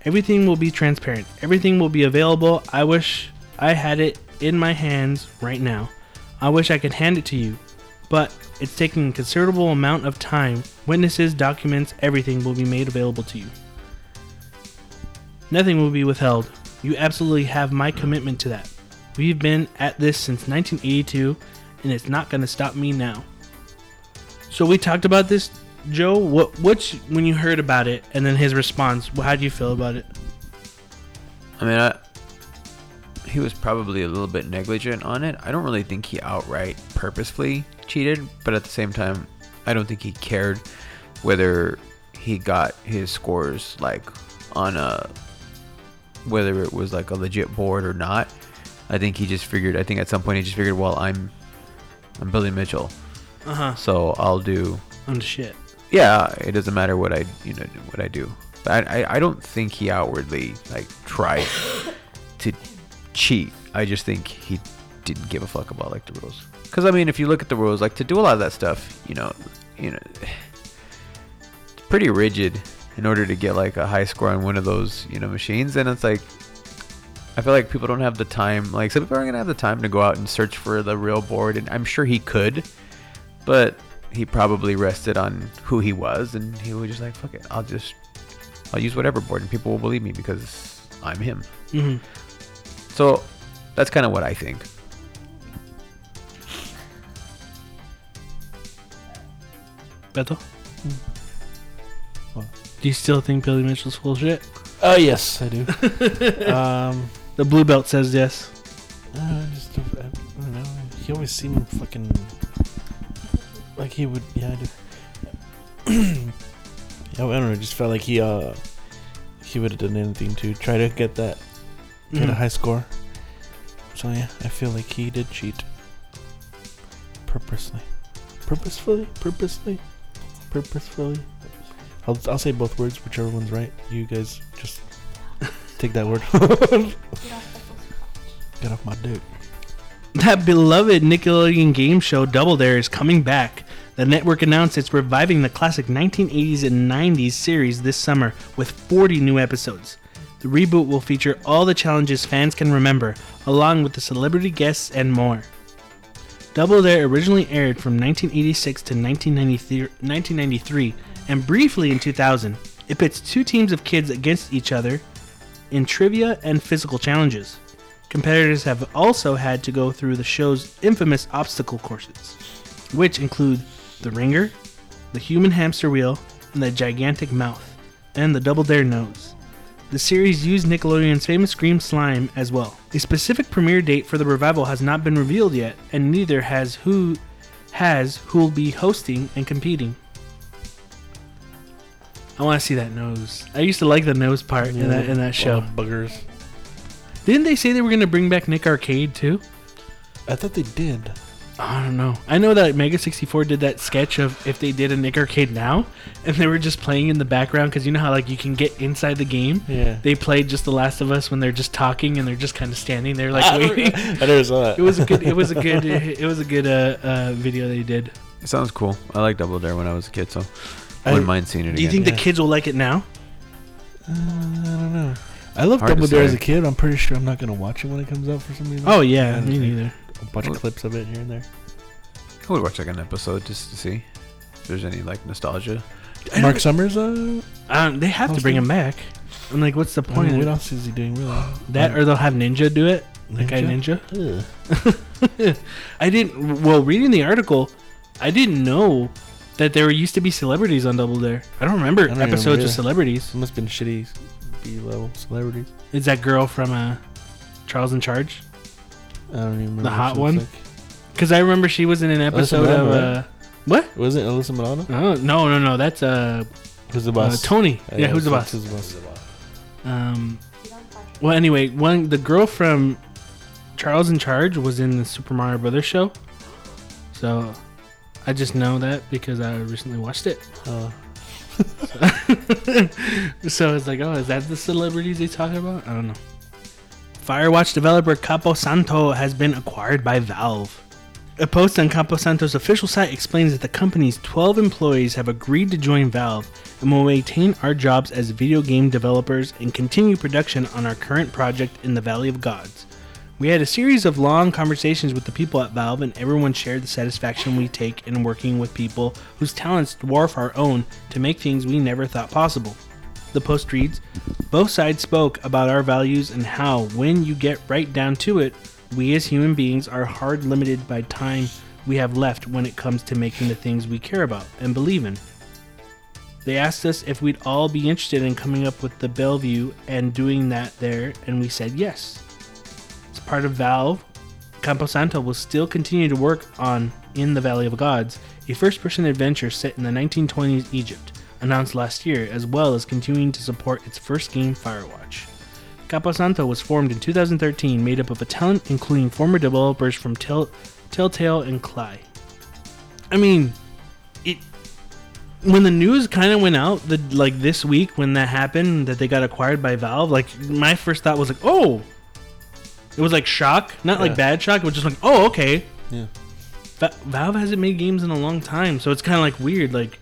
Everything will be transparent. Everything will be available. I wish I had it in my hands right now. I wish I could hand it to you. but it's taking a considerable amount of time. Witnesses, documents, everything will be made available to you. Nothing will be withheld. You absolutely have my commitment to that. We've been at this since nineteen eighty-two, and it's not going to stop me now. So we talked about this, Joe. What, which, when you heard about it, and then his response, how do you feel about it? I mean, I, he was probably a little bit negligent on it. I don't really think he outright purposefully cheated, but at the same time, I don't think he cared whether he got his scores like on a, whether it was like a legit board or not. I think he just figured, I think at some point he just figured, well, I'm I'm Billy Mitchell. Uh-huh. So I'll do I'm shit. Yeah, it doesn't matter what I, you know, what I do. But I, I, I don't think he outwardly like tried to cheat. I just think he didn't give a fuck about like the rules. Cuz I mean, if you look at the rules, like to do a lot of that stuff, you know, you know, it's pretty rigid in order to get like a high score on one of those, you know, machines, and it's like I feel like people don't have the time. Like, some people aren't going to have the time to go out and search for the real board. And I'm sure he could, but he probably rested on who he was. And he was just like, fuck it. I'll just, I'll use whatever board and people will believe me because I'm him. Mm-hmm. So that's kind of what I think. Beto? What? Do you still think Billy Mitchell's full shit? Oh, uh, yes, I do. um... The blue belt says yes. Uh, just, I don't know. He always seemed fucking like he would. Yeah, I do. I don't know. Just felt like he uh he would have done anything to try to get that get mm-hmm. a high score. So yeah, I feel like he did cheat purposely, purposefully, purposely, purposefully. I'll I'll say both words, whichever one's right. You guys just. Take that word. Get off my dick. That beloved Nickelodeon game show Double Dare is coming back. The network announced it's reviving the classic nineteen eighties and nineties series this summer with forty new episodes. The reboot will feature all the challenges fans can remember, along with the celebrity guests and more. Double Dare originally aired from nineteen eighty-six to nineteen ninety-three and briefly in two thousand. It pits two teams of kids against each other in trivia and physical challenges. Competitors have also had to go through the show's infamous obstacle courses, which include the ringer, the human hamster wheel, and the gigantic mouth, and the Double Dare nose. The series used Nickelodeon's famous green slime as well. A specific premiere date for the revival has not been revealed yet, and neither has who has who'll be hosting and competing. I want to see that nose. I used to like the nose part yeah, in that in that show. Buggers. Didn't they say they were going to bring back Nick Arcade too? I thought they did. I don't know. I know that Mega sixty-four did that sketch of if they did a Nick Arcade now, and they were just playing in the background because you know how like you can get inside the game. Yeah. They played just The Last of Us when they're just talking and they're just kind of standing there like I waiting. I never saw that. It was a good. It was a good. It was a good uh, uh, video they did. It sounds cool. I liked Double Dare when I was a kid, so. I wouldn't mind seeing it again. Do you think yeah. the kids will like it now? Uh, I don't know. I loved Double Dare as a kid. I'm pretty sure I'm not going to watch it when it comes out for some reason. Oh, yeah. Me neither. I'll watch well, clips of it here and there. I would watch like an episode just to see if there's any like nostalgia. Mark Summers? Uh, um, they have to bring him back. I'm like, what's the point? I mean, what else is he doing really? That or they'll have Ninja do it. That guy Ninja? I didn't... Well, reading the article, I didn't know... that there used to be celebrities on Double Dare. I don't remember I don't episodes remember. Of celebrities. It must have been shitty B-level celebrities. Is that girl from uh, Charles in Charge? I don't even remember. The hot one? Because like. I remember she was in an episode of... Uh, what? Was it Alyssa Milano? Oh, no, no, no. That's... Uh, Who's the Boss? Uh, Tony. Yeah, yeah Who's the Boss? Who's the Boss? Um, well, anyway, one the girl from Charles in Charge was in the Super Mario Brothers show. So... I just know that because I recently watched it. Uh, so, so it's like, oh, is that the celebrities they talk about? I don't know. Firewatch developer Campo Santo has been acquired by Valve. A post on Campo Santo's official site explains that the company's twelve employees have agreed to join Valve and will maintain our jobs as video game developers and continue production on our current project In the Valley of Gods. We had a series of long conversations with the people at Valve, and everyone shared the satisfaction we take in working with people whose talents dwarf our own to make things we never thought possible. The post reads, both sides spoke about our values and how, when you get right down to it, we as human beings are hard limited by time we have left when it comes to making the things we care about and believe in. They asked us if we'd all be interested in coming up with the Bellevue and doing that there, and we said yes. As part of Valve, Campo Santo will still continue to work on In the Valley of Gods, a first-person adventure set in the nineteen twenties Egypt, announced last year, as well as continuing to support its first game, Firewatch. Campo Santo was formed in two thousand thirteen, made up of a talent including former developers from Tell- Telltale and Cly. I mean, it... when the news kind of went out, the, like this week when that happened, that they got acquired by Valve, like my first thought was like, oh, it was like shock, not yeah. like bad shock. It was just like, oh, okay. Yeah. Va- Valve hasn't made games in a long time, so it's kind of like weird. Like,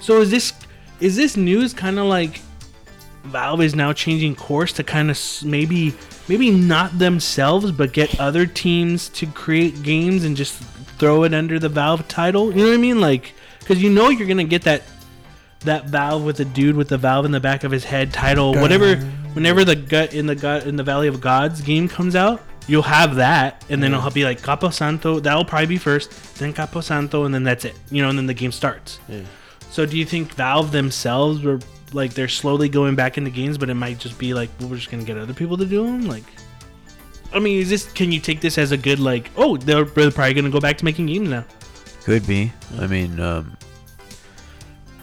so is this is this news kind of like Valve is now changing course to kind of maybe maybe not themselves, but get other teams to create games and just throw it under the Valve title? You know what I mean? Like. Because you know you're going to get that that Valve with the dude with the valve in the back of his head title. Whatever, whenever the gut in the gut in the Valley of Gods game comes out, you'll have that. And then it'll be like Campo Santo. That'll probably be first. Then Campo Santo. And then that's it. You know, and then the game starts. Yeah. So do you think Valve themselves were like they're slowly going back into games, but it might just be like, well, we're just going to get other people to do them? Like, I mean, is this, can you take this as a good like, oh, they're probably going to go back to making games now? Could be. I mean, um,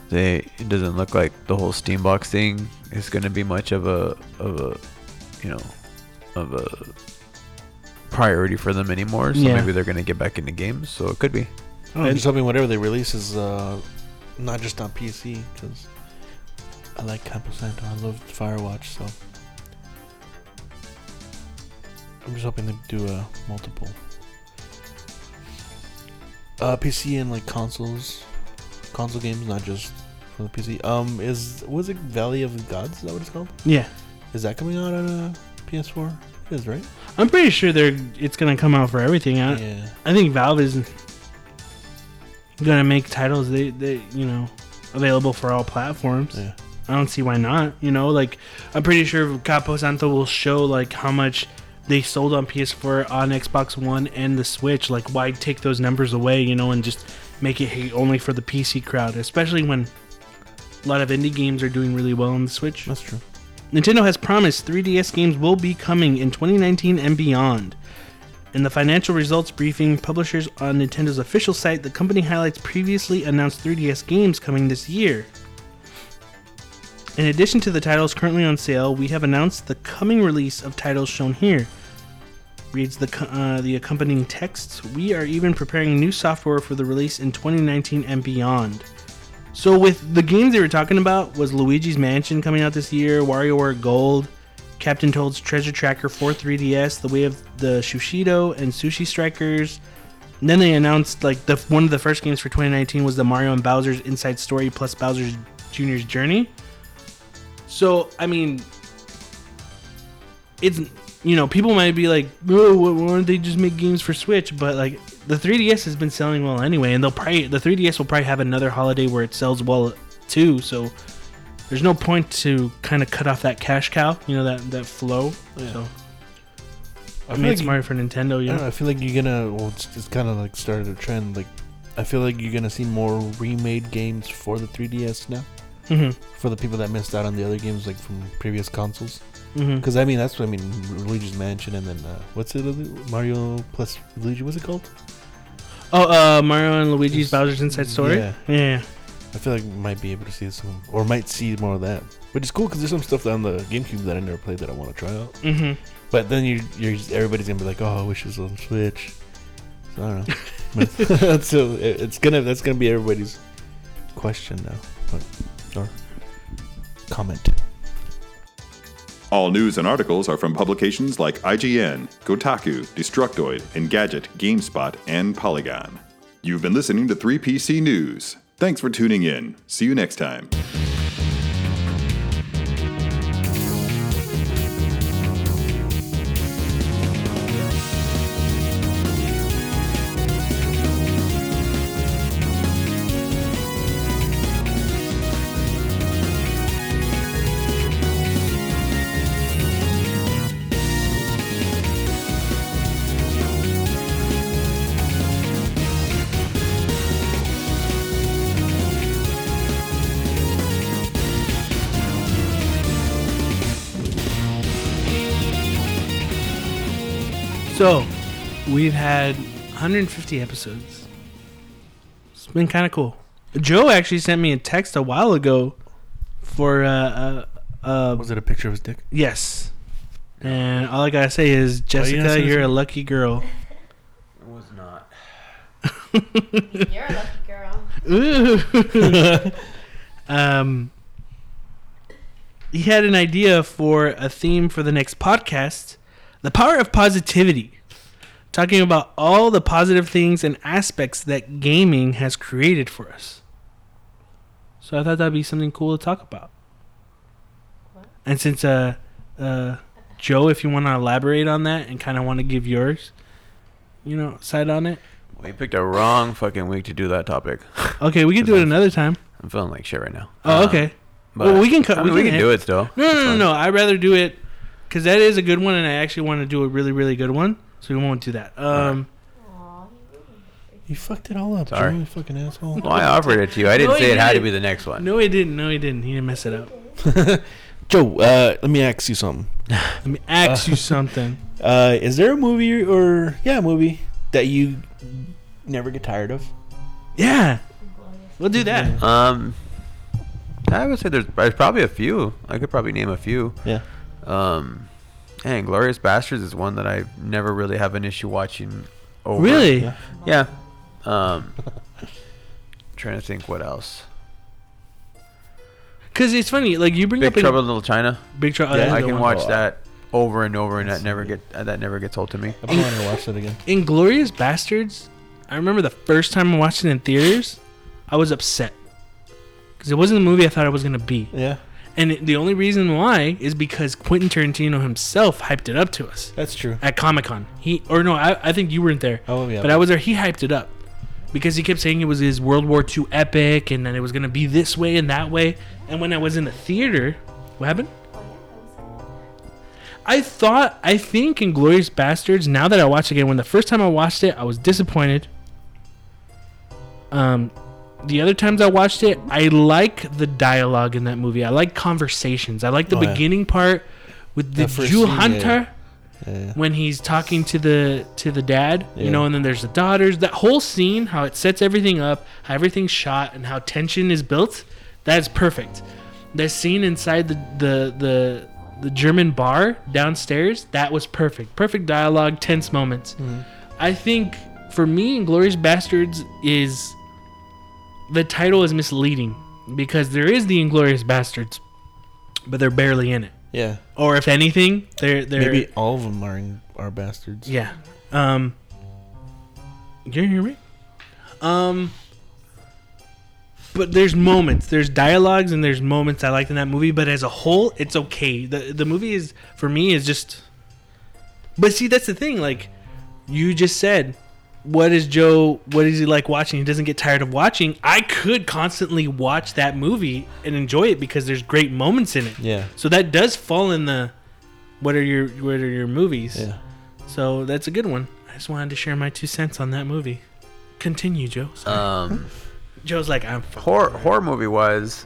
they it doesn't look like the whole Steambox thing is going to be much of a of a you know of a priority for them anymore. So yeah. Maybe they're going to get back into games. So it could be. Oh, I'm just hoping whatever they release is uh, not just on P C, because I like Campo Santo. I love Firewatch, so I'm just hoping they do a uh, multiple. Uh, P C and like consoles, console games, not just for the P C. Um, is was it Valley of Gods? Is that what it's called? Yeah. Is that coming out on a P S four? It is, right? I'm pretty sure they're. It's gonna come out for everything. I, yeah. I think Valve is gonna make titles they, they you know available for all platforms. Yeah. I don't see why not. You know, like I'm pretty sure Campo Santo will show like how much they sold on P S four, on Xbox One, and the Switch. Like, why take those numbers away, you know, and just make it hate only for the P C crowd, especially when a lot of indie games are doing really well on the Switch. That's true. Nintendo has promised three D S games will be coming in twenty nineteen and beyond. In the financial results briefing, publishers on Nintendo's official site, the company highlights previously announced three D S games coming this year. In addition to the titles currently on sale, we have announced the coming release of titles shown here. Reads the uh, the accompanying texts. We are even preparing new software for the release in twenty nineteen and beyond. So with the games they were talking about was Luigi's Mansion coming out this year, WarioWare Gold, Captain Toad's Treasure Tracker for three D S, The Way of the Sushido, and Sushi Strikers. And then they announced like the one of the first games for twenty nineteen was the Mario and Bowser's Inside Story plus Bowser's Junior's Journey. So, I mean, it's, you know, people might be like, oh, why don't they just make games for Switch? But, like, the three D S has been selling well anyway, and they'll probably, the three D S will probably have another holiday where it sells well, too. So, there's no point to kind of cut off that cash cow, you know, that, that flow. Yeah. So, I, I mean, like it's smart for Nintendo, you know? know? I feel like you're going to, well, it's, it's kind of, like, started a trend. Like, I feel like you're going to see more remade games for the three D S now. Mm-hmm. For the people that missed out on the other games, like from previous consoles, because mm-hmm. I mean that's what I mean. Luigi's Mansion, and then uh, what's it? Mario plus Luigi. What's it called? Oh, uh, Mario and Luigi's it's, Bowser's Inside Story. Yeah, yeah. I feel like we might be able to see some, or might see more of that. Which is cool because there's some stuff on the GameCube that I never played that I want to try out. Mm-hmm. But then you, you're just, everybody's gonna be like, oh, I wish it was on Switch. So, I don't know. So it, it's gonna that's gonna be everybody's question now. But, or comment. All news and articles are from publications like I G N, Kotaku, Destructoid, Engadget, GameSpot, and Polygon. You've been listening to three P C News. Thanks for tuning in. See you next time. So, we've had one hundred fifty episodes. It's been kind of cool. Joe actually sent me a text a while ago for... Uh, uh, uh, was it a picture of his dick? Yes. And all I gotta say is, Jessica, oh, you know, you're a lucky girl. I was not. You're a lucky girl. Ooh. um, he had an idea for a theme for the next podcast, The Power of Positivity. Talking about all the positive things and aspects that gaming has created for us. So I thought that'd be something cool to talk about. What? And since uh uh Joe, if you want to elaborate on that and kind of want to give yours, you know, side on it. We picked a wrong fucking week to do that topic. Okay, we can do it I'm, another time. I'm feeling like shit right now. Oh, okay. Um, well, we can cut. I mean, we can, we can do it still. No, no, no, no. I'd rather do it because that is a good one, and I actually want to do a really, really good one. So we won't do that. Um, Aww. You fucked it all up, Joe, you fucking asshole. Well, I offered it to you. I didn't no, say it didn't. had to be the next one. No, he didn't. No, he didn't. He didn't mess it up. Joe, uh, let me ask you something. Let me ask uh, you something. Uh, is there a movie or yeah, a movie that you never get tired of? Yeah, we'll do that. Um, I would say there's, there's probably a few. I could probably name a few. Yeah. Um, and Inglourious Basterds is one that I never really have an issue watching. Over. Really? Yeah. yeah. Um, trying to think what else. Cause it's funny, like you bring Big up Big Trouble in Little China. Big Trouble. Yeah, I can watch that over and over, and that never get uh, that never gets old to me. I probably want to watch that again. Inglourious Basterds. I remember the first time I watched it in theaters, I was upset because it wasn't the movie I thought it was gonna be. Yeah. And it, the only reason why is because Quentin Tarantino himself hyped it up to us. That's true. At Comic Con, he or no, I, I think you weren't there. Oh yeah. But I was there. He hyped it up because he kept saying it was his World War Two epic, and then it was gonna be this way and that way. And when I was in the theater, what happened? I thought, I think Inglourious Basterds, now that I watched it again, when the first time I watched it, I was disappointed. Um, the other times I watched it, I like the dialogue in that movie. I like conversations. I like the oh, beginning yeah. part with the Jew hunter yeah. Yeah. when he's talking to the to the dad, yeah. you know, and then there's the daughters. That whole scene, how it sets everything up, how everything's shot, and how tension is built. That's perfect. That scene inside the, the the the German bar downstairs, that was perfect. Perfect dialogue, tense moments. Mm-hmm. I think for me, Inglourious Basterds is the title is misleading because there is the Inglourious Basterds, but they're barely in it. Yeah. Or if anything, they're they're maybe all of them are in, are bastards. Yeah. Um. You hear me? Um. But there's moments, there's dialogues, and there's moments I liked in that movie. But as a whole, it's okay. the The movie is for me is just. But see, that's the thing. Like you just said, what is Joe? What is he like watching? He doesn't get tired of watching. I could constantly watch that movie and enjoy it because there's great moments in it. Yeah. So that does fall in the, what are your what are your movies? Yeah. So that's a good one. I just wanted to share my two cents on that movie. Continue, Joe. Sorry. Um. Joe's like, I'm horror right. horror movie wise,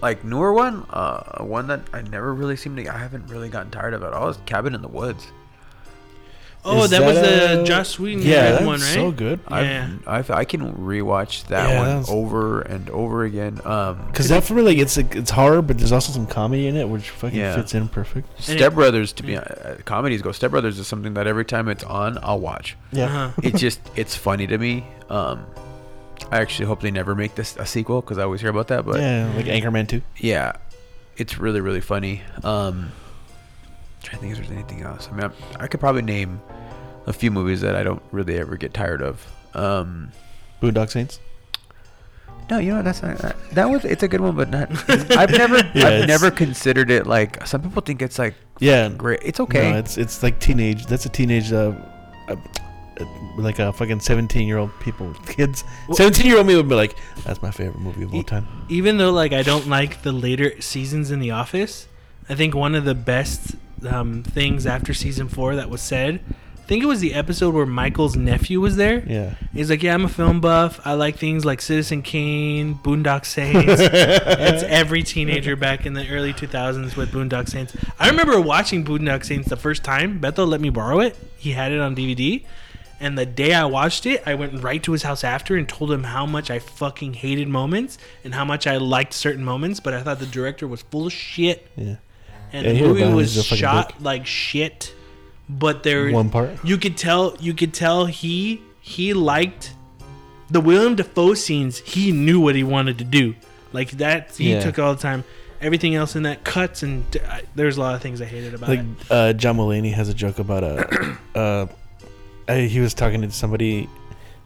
like newer one, uh, one that I never really seem to, I haven't really gotten tired of at all. Is Cabin in the Woods. Oh, that, that was the Joss Whedon yeah, that one, right? So good. I've, yeah, I've, I can rewatch that yeah, one that was... over and over again. Um, cause that for me, like it's like, it's horror, but there's also some comedy in it, which fucking yeah. fits in perfect. And Step it, Brothers, to yeah. be uh, comedies go. Step Brothers is something that every time it's on, I'll watch. Yeah, uh-huh. It's just it's funny to me. Um, I actually hope they never make this a sequel because I always hear about that. But yeah, like Anchorman two. Yeah, it's really really funny. Um, I'm trying to think if there's anything else. I mean, I'm, I could probably name a few movies that I don't really ever get tired of. Um, Boondock Saints. No, you know what, that's not that, that was. It's a good one, but not. I've never yeah, I've never considered it like some people think it's like yeah great. It's okay. No, it's it's like teenage. That's a teenage. Uh, uh, like a fucking seventeen year old people kids well, seventeen year old me would be like that's my favorite movie of all time. Even though like I don't like the later seasons in The Office, I think one of the best um, things after season four that was said think it was the episode where Michael's nephew was there. Yeah. He's like, yeah, I'm a film buff. I like things like Citizen Kane, Boondock Saints. That's every teenager back in the early two thousands with Boondock Saints. I remember watching Boondock Saints the first time. Beto let me borrow it. He had it on D V D. And the day I watched it, I went right to his house after and told him how much I fucking hated moments and how much I liked certain moments. But I thought the director was full of shit. Yeah. And yeah, the movie was shot dick. like shit. But there, one part you could tell, you could tell he he liked the William Dafoe scenes. He knew what he wanted to do, like that. He yeah. took all the time. Everything else in that cuts, and uh, there's a lot of things I hated about like, it. Uh, John Mulaney has a joke about a. uh, I, he was talking to somebody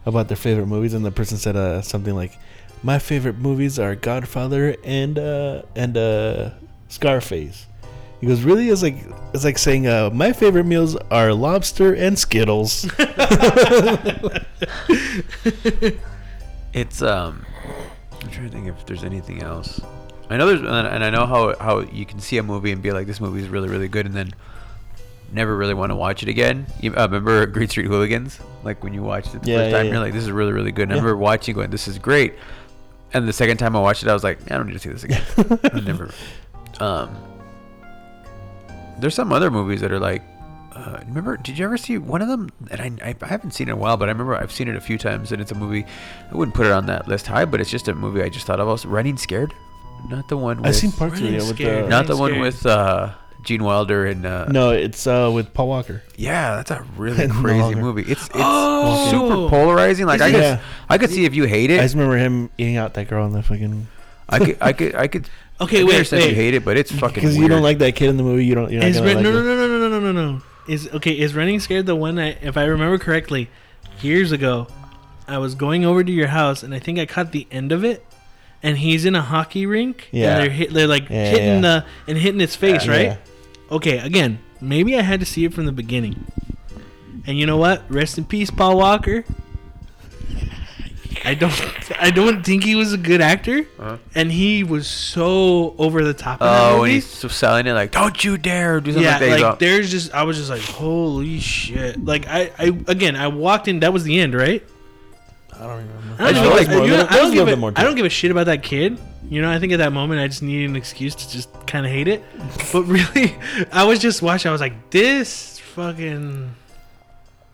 about their favorite movies, and the person said uh, something like, "My favorite movies are Godfather and uh, and uh, Scarface." He goes, really? It's like it's like saying, uh, my favorite meals are lobster and Skittles. It's um, I'm trying to think if there's anything else. I know there's, and I know how how you can see a movie and be like, this movie is really really good, and then never really want to watch it again. You, uh, remember Green Street Hooligans? Like when you watched it the yeah, first yeah, time, yeah. you're like, this is really really good. And yeah. I remember watching, going, this is great. And the second time I watched it, I was like, I don't need to see this again. I never. Um. There's some other movies that are like, uh, remember, did you ever see one of them? And I, I haven't seen it in a while, but I remember I've seen it a few times, and it's a movie, I wouldn't put it on that list high, but it's just a movie I just thought of. Also, Running Scared? Not the one with... I've seen parts of it. With the, not the scared. one with uh, Gene Wilder and... Uh, no, it's uh, with Paul Walker. Yeah, that's a really crazy movie. It's it's oh! super polarizing. Like I, yeah. could, I could see if you hate it. I just remember him eating out that girl in the fucking... I could... I could, I could Okay, I wait. I understand wait. you hate it, but it's fucking. Because you don't like that kid in the movie, you don't. You're not is Ren- like no, no, no, no, no, no, no, no. Is okay. Is Running Scared the one that, if I remember correctly, years ago, I was going over to your house and I think I caught the end of it, and he's in a hockey rink. Yeah. And they're hit. They're like yeah, hitting yeah. the and hitting his face, yeah, right? Yeah. Okay. Again, maybe I had to see it from the beginning. And you know what? Rest in peace, Paul Walker. I don't, I don't think he was a good actor, uh-huh. and he was so over the top. Oh, and he's selling it like, "Don't you dare do something yeah, like that." Yeah, like there's just, I was just like, "Holy shit!" Like I, I again, I walked in. That was the end, right? I don't remember. I don't, I know, like, you know, I don't give a, I don't give a shit about that kid. You know, I think at that moment I just needed an excuse to just kind of hate it. But really, I was just watching. I was like, "This fucking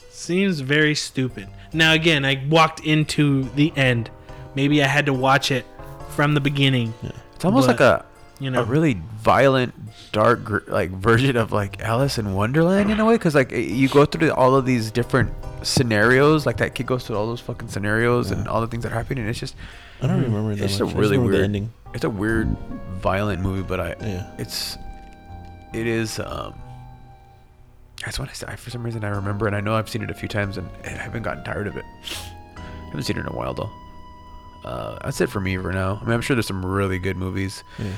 seems very stupid." Now, again, I walked into the end. Maybe I had to watch it from the beginning. Yeah. It's almost but, like a you know, a really violent, dark like version of like Alice in Wonderland in a way. Because like you go through all of these different scenarios. Like that kid goes through all those fucking scenarios yeah. and all the things that happen. And it's just... I don't remember that It's much. Just a really weird... ending. It's a weird, violent movie, but I... Yeah. It's... It is... um That's what I said. I, for some reason, I remember, and I know I've seen it a few times, and, and I haven't gotten tired of it. I haven't seen it in a while, though. Uh, that's it for me for now. I mean, I'm sure there's some really good movies yeah.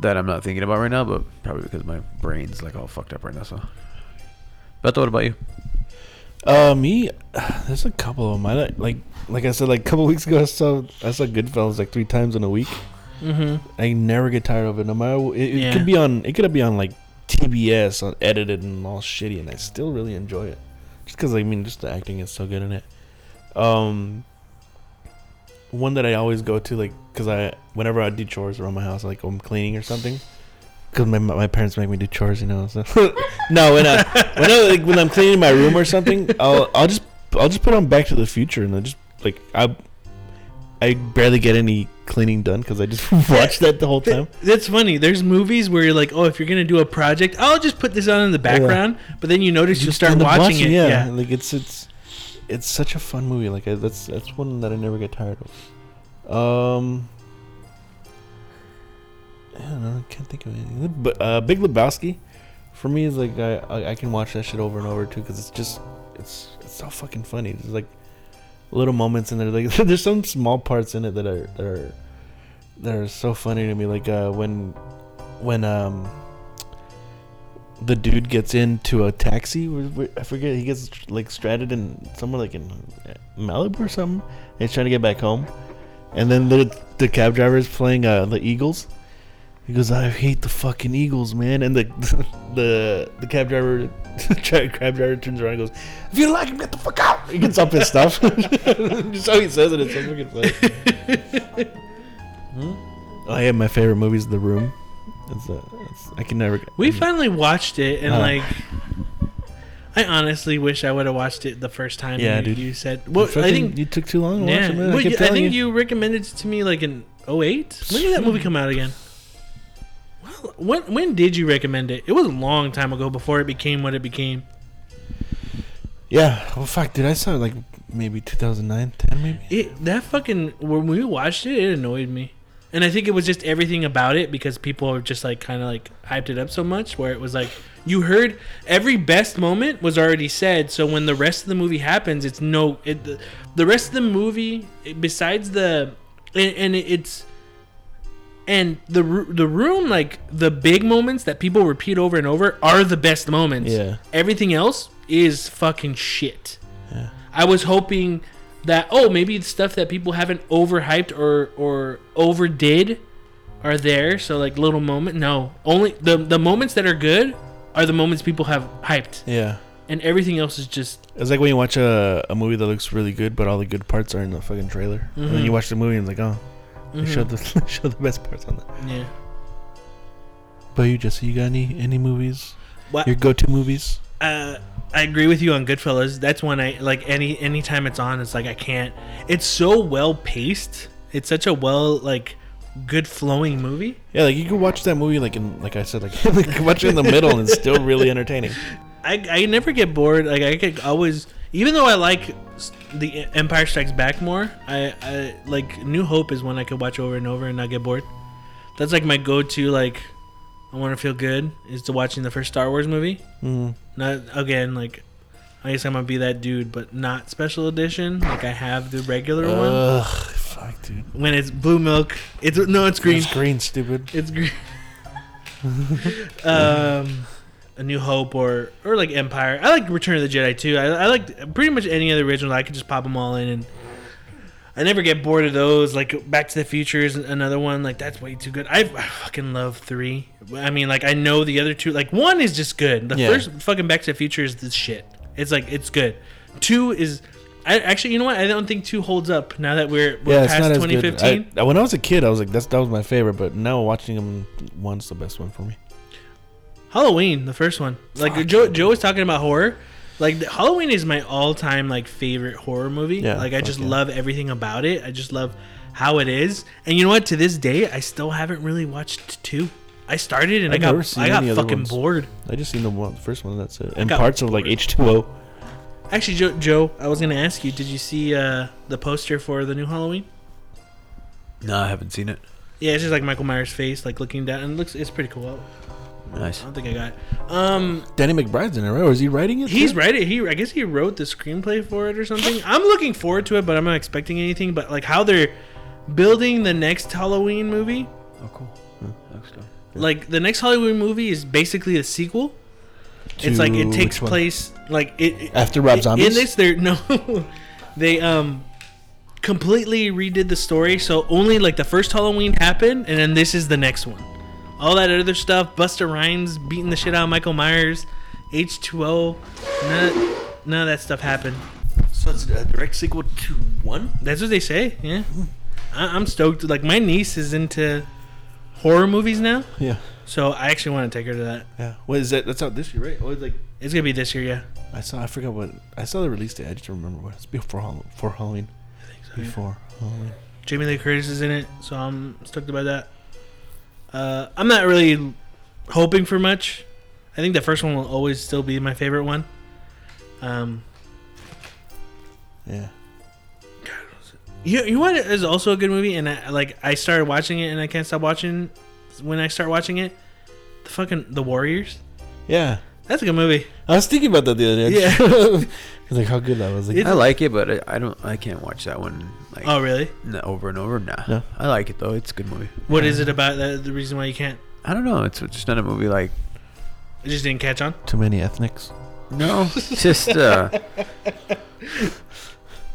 that I'm not thinking about right now, but probably because my brain's like all fucked up right now. So, Beto, what about you? Uh, me, there's a couple of them. I like, like I said, like a couple weeks ago, I saw I saw Goodfellas like three times in a week. Mm-hmm. I never get tired of it. No matter, it, it yeah. could be on. It could be on like T B S on edited and all shitty, and I still really enjoy it just because I mean just the acting is so good in it. Um one that I always go to, like, because I whenever I do chores around my house, like I'm cleaning or something, because my my parents make me do chores, you know, so no when I when I like when I'm cleaning my room or something, I'll I'll just I'll just put on Back to the Future, and I just like I I barely get any cleaning done because I just watched that the whole time. That's funny. There's movies where you're like, oh, if you're gonna do a project, I'll just put this on in the background. Yeah. But then you notice you start watching it. Yeah. yeah, like it's it's it's such a fun movie. Like I, that's that's one that I never get tired of. Um, I don't know. I can't think of anything. But uh, Big Lebowski, for me, is like I, I I can watch that shit over and over too, because it's just it's it's so fucking funny. It's like little moments in there, like there's some small parts in it that are that are that are so funny to me, like uh when when um the dude gets into a taxi, I forget, he gets like stranded in somewhere like in Malibu or something, and he's trying to get back home, and then the the cab driver is playing uh the Eagles. He goes, I hate the fucking Eagles, man, and the the the cab driver Crab driver turns around and goes, "If you like him, get the fuck out!" He gets up his stuff. Just how he says it. It's so fucking funny. hmm? Oh yeah, my favorite movie is The Room. It's a, it's, I can never. We I mean, finally watched it, and uh, like, I honestly wish I would have watched it the first time. Yeah, you, dude. You said, well, I think you took too long to yeah, watch it. Man. Well, I, you, I think you. you recommended it to me like in oh eight. When did that movie come out again? Well, when when did you recommend it? It was a long time ago before it became what it became. Yeah. Well, fuck, dude. I saw it like maybe two thousand nine, ten maybe. It, that fucking when we watched it, it annoyed me. And I think it was just everything about it because people are just like kind of like hyped it up so much where it was like you heard every best moment was already said. So when the rest of the movie happens, it's no it, the, the rest of the movie besides the and, and it's and the the room like the big moments that people repeat over and over are the best moments. Yeah. Everything else is fucking shit. Yeah. I was hoping that, oh, maybe it's stuff that people haven't overhyped or, or overdid are there. So, like, little moment. No. Only the, the moments that are good are the moments people have hyped. Yeah. And everything else is just... It's like when you watch a, a movie that looks really good, but all the good parts are in the fucking trailer. Mm-hmm. And then you watch the movie and it's like, oh, they mm-hmm. showed the, show the best parts on that. Yeah. But you, Jesse, you got any, any movies? What? Your go-to movies? Uh... I agree with you on Goodfellas. That's when I like any any time it's on. It's like I can't. It's so well paced. It's such a well like good flowing movie. Yeah, like you can watch that movie like in like I said like, like watch it in the middle and it's still really entertaining. I I never get bored. Like I could always, even though I like the Empire Strikes Back more. I, I like New Hope is one I could watch over and over and not get bored. That's like my go to like. I want to feel good is to watching the first Star Wars movie. Mm. Not again, like I guess I'm gonna be that dude, but not special edition. Like I have the regular Ugh, one. Ugh, fuck, dude. When it's blue milk, it's no, it's green. It's green, stupid. It's green. um, A New Hope or or like Empire. I like Return of the Jedi too. I, I like pretty much any of the original. I could just pop them all in and. I never get bored of those. Like Back to the Future is another one. Like that's way too good. I, I fucking love three. I mean, like I know the other two. Like one is just good. The yeah. first fucking Back to the Future is this shit. It's like it's good. Two is, I actually you know what? I don't think two holds up now that we're, we're yeah, past twenty fifteen. I, when I was a kid, I was like that's that was my favorite. But now watching them, one's the best one for me. Halloween, the first one. Like Fuck Joe, Joe was talking about horror. Like, the, Halloween is my all-time, like, favorite horror movie. Yeah, like, I just yeah. love everything about it. I just love how it is. And you know what? To this day, I still haven't really watched two. I started and I've I got I got fucking ones. bored. I just seen the, one, the first one. That's it. And parts bored. of, like, H two O. Actually, Joe, Joe I was going to ask you, did you see uh, the poster for the new Halloween? No, I haven't seen it. Yeah, it's just, like, Michael Myers' face, like, looking down. And it looks, it's pretty cool. Nice. I don't think I got it. Um, Danny McBride's in it, right? Or is he writing it? He's writing. He, I guess he wrote the screenplay for it or something. I'm looking forward to it, but I'm not expecting anything. But like how they're building the next Halloween movie. Oh, cool. Yeah, that's cool. Yeah. Like the next Halloween movie is basically a sequel. To it's like it takes place like it after Rob Zombie. In this, they're no, they um completely redid the story. So only like the first Halloween happened, and then this is the next one. All that other stuff, Busta Rhymes beating the shit out of Michael Myers, H two O, none, none of that stuff happened. So it's a direct sequel to one? That's what they say, yeah. I, I'm stoked. Like, my niece is into horror movies now. Yeah. So I actually want to take her to that. Yeah. What is that? That's out this year, right? What is like? It's going to be this year, yeah. I saw, I forgot what, I saw the release date. I just don't remember what. It's before Halloween. Before Halloween. I think so, Before yeah. Halloween. Jamie Lee Curtis is in it, so I'm stoked about that. Uh, I'm not really hoping for much. I think the first one will always still be my favorite one. Um, yeah. God, what was it? You, you know what is also a good movie, and I, like I started watching it, and I can't stop watching. When I start watching it, the fucking The Warriors. Yeah, that's a good movie. I was thinking about that the other day. Yeah, I was like, how good that was. Like, I like it, but I don't. I can't watch that one. Like, oh really? No, over and over. Nah. No. I like it though. It's a good movie. What yeah. is it about that? The reason why you can't? I don't know. It's just not a movie like. It just didn't catch on. Too many ethnics. No, it's just. Uh,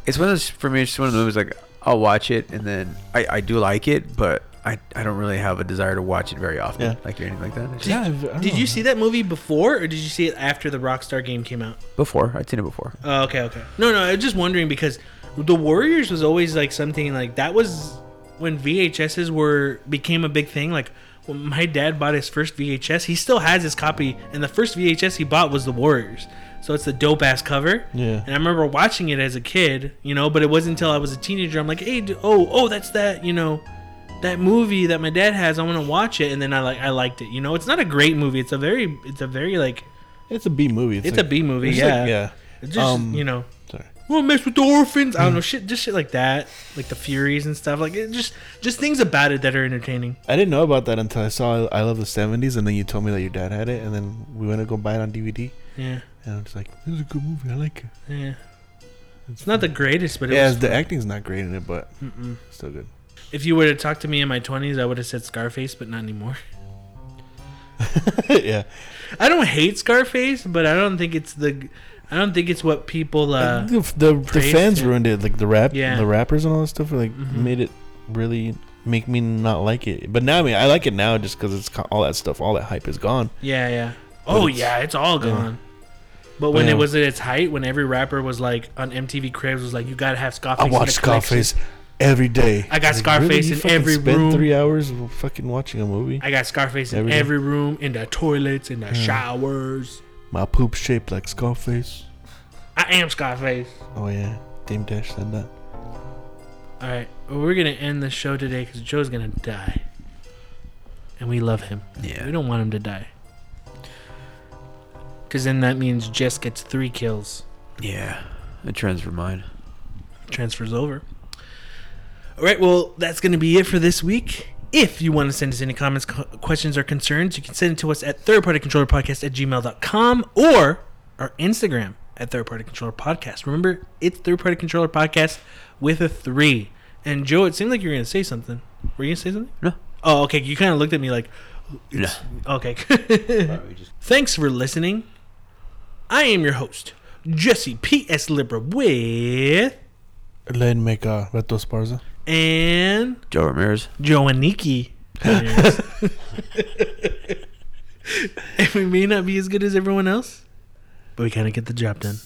it's one of those for me. It's just one of the movies like I'll watch it and then I, I do like it, but I, I don't really have a desire to watch it very often, yeah. like or anything like that. Just, yeah, did you know. see that movie before, or did you see it after the Rockstar game came out? Before. I'd seen it before. Oh, okay, okay. No, no, I was just wondering because The Warriors was always like something like that was when V H Ses were became a big thing. Like when my dad bought his first V H S, he still has his copy, and the first V H S he bought was The Warriors. So it's the dope ass cover. Yeah. And I remember watching it as a kid, you know, but it wasn't until I was a teenager I'm like, hey, do, oh, oh, that's that, you know, that movie that my dad has. I want to watch it, and then I like I liked it. You know, it's not a great movie. It's a very it's a very like it's a B movie. It's, it's like, a B movie. Yeah. Like, yeah. It's just um, you know. Sorry. We'll mess with the orphans. I don't know shit, just shit like that, like the Furies and stuff. Like it just just things about it that are entertaining. I didn't know about that until I saw I Love the seventies, and then you told me that your dad had it, and then we went to go buy it on D V D. Yeah. And I'm just like, this is a good movie. I like it. Yeah. It's, it's not the greatest, but it yeah, was the fun. Acting's not great in it, but Mm-mm. it's still good. If you were to talk to me in my twenties, I would have said Scarface, but not anymore. Yeah, I don't hate Scarface, but I don't think it's the, I don't think it's what people. Uh, the the, the fans it. ruined it, like the rap, yeah. the rappers and all that stuff, like mm-hmm. made it really make me not like it. But now, I mean, I like it now just because it's all that stuff, all that hype is gone. Yeah, yeah. But oh it's, yeah, it's all gone. Yeah. But when Damn. it was at its height, when every rapper was like on M T V Cribs was like, you gotta have Scarface. I watch Scarface every day. I got like, Scarface really? in every spent room. Three hours fucking watching a movie. I got Scarface every in every day. room, in the toilets, in the yeah. showers. My poop shaped like Scarface. I am Scarface. Oh yeah, Dame Dash said that. All right, well, we're gonna end the show today because Joe's gonna die, and we love him. Yeah, we don't want him to die. Because then that means Jess gets three kills. Yeah. I transfer mine. Transfer's over. All right. Well, that's going to be it for this week. If you want to send us any comments, co- questions, or concerns, you can send it to us at third party controller podcast at gmail dot com or our Instagram at third party controller podcast. Remember, it's third party controller podcast with a three. And, Joe, it seemed like you were going to say something. Were you going to say something? No. Oh, okay. You kind of looked at me like, yeah. Okay. Thanks for listening. I am your host, Jesse P S. Libra, with Len Mecca, Beto Esparza, and Joe Ramirez, Joe and Nikki. And we may not be as good as everyone else, but we kind of get the job done.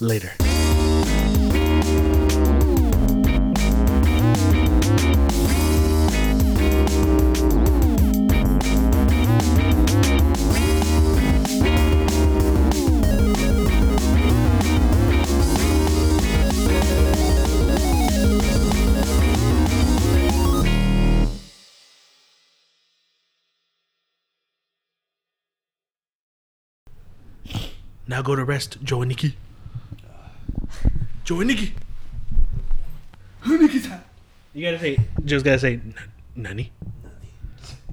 Later. Now go to rest, Joe and Nikki. Joe and Nikki. Who Nikki's hot? You gotta say, Joe's gotta say, Nani?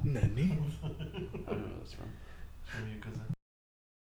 Nani? Nani?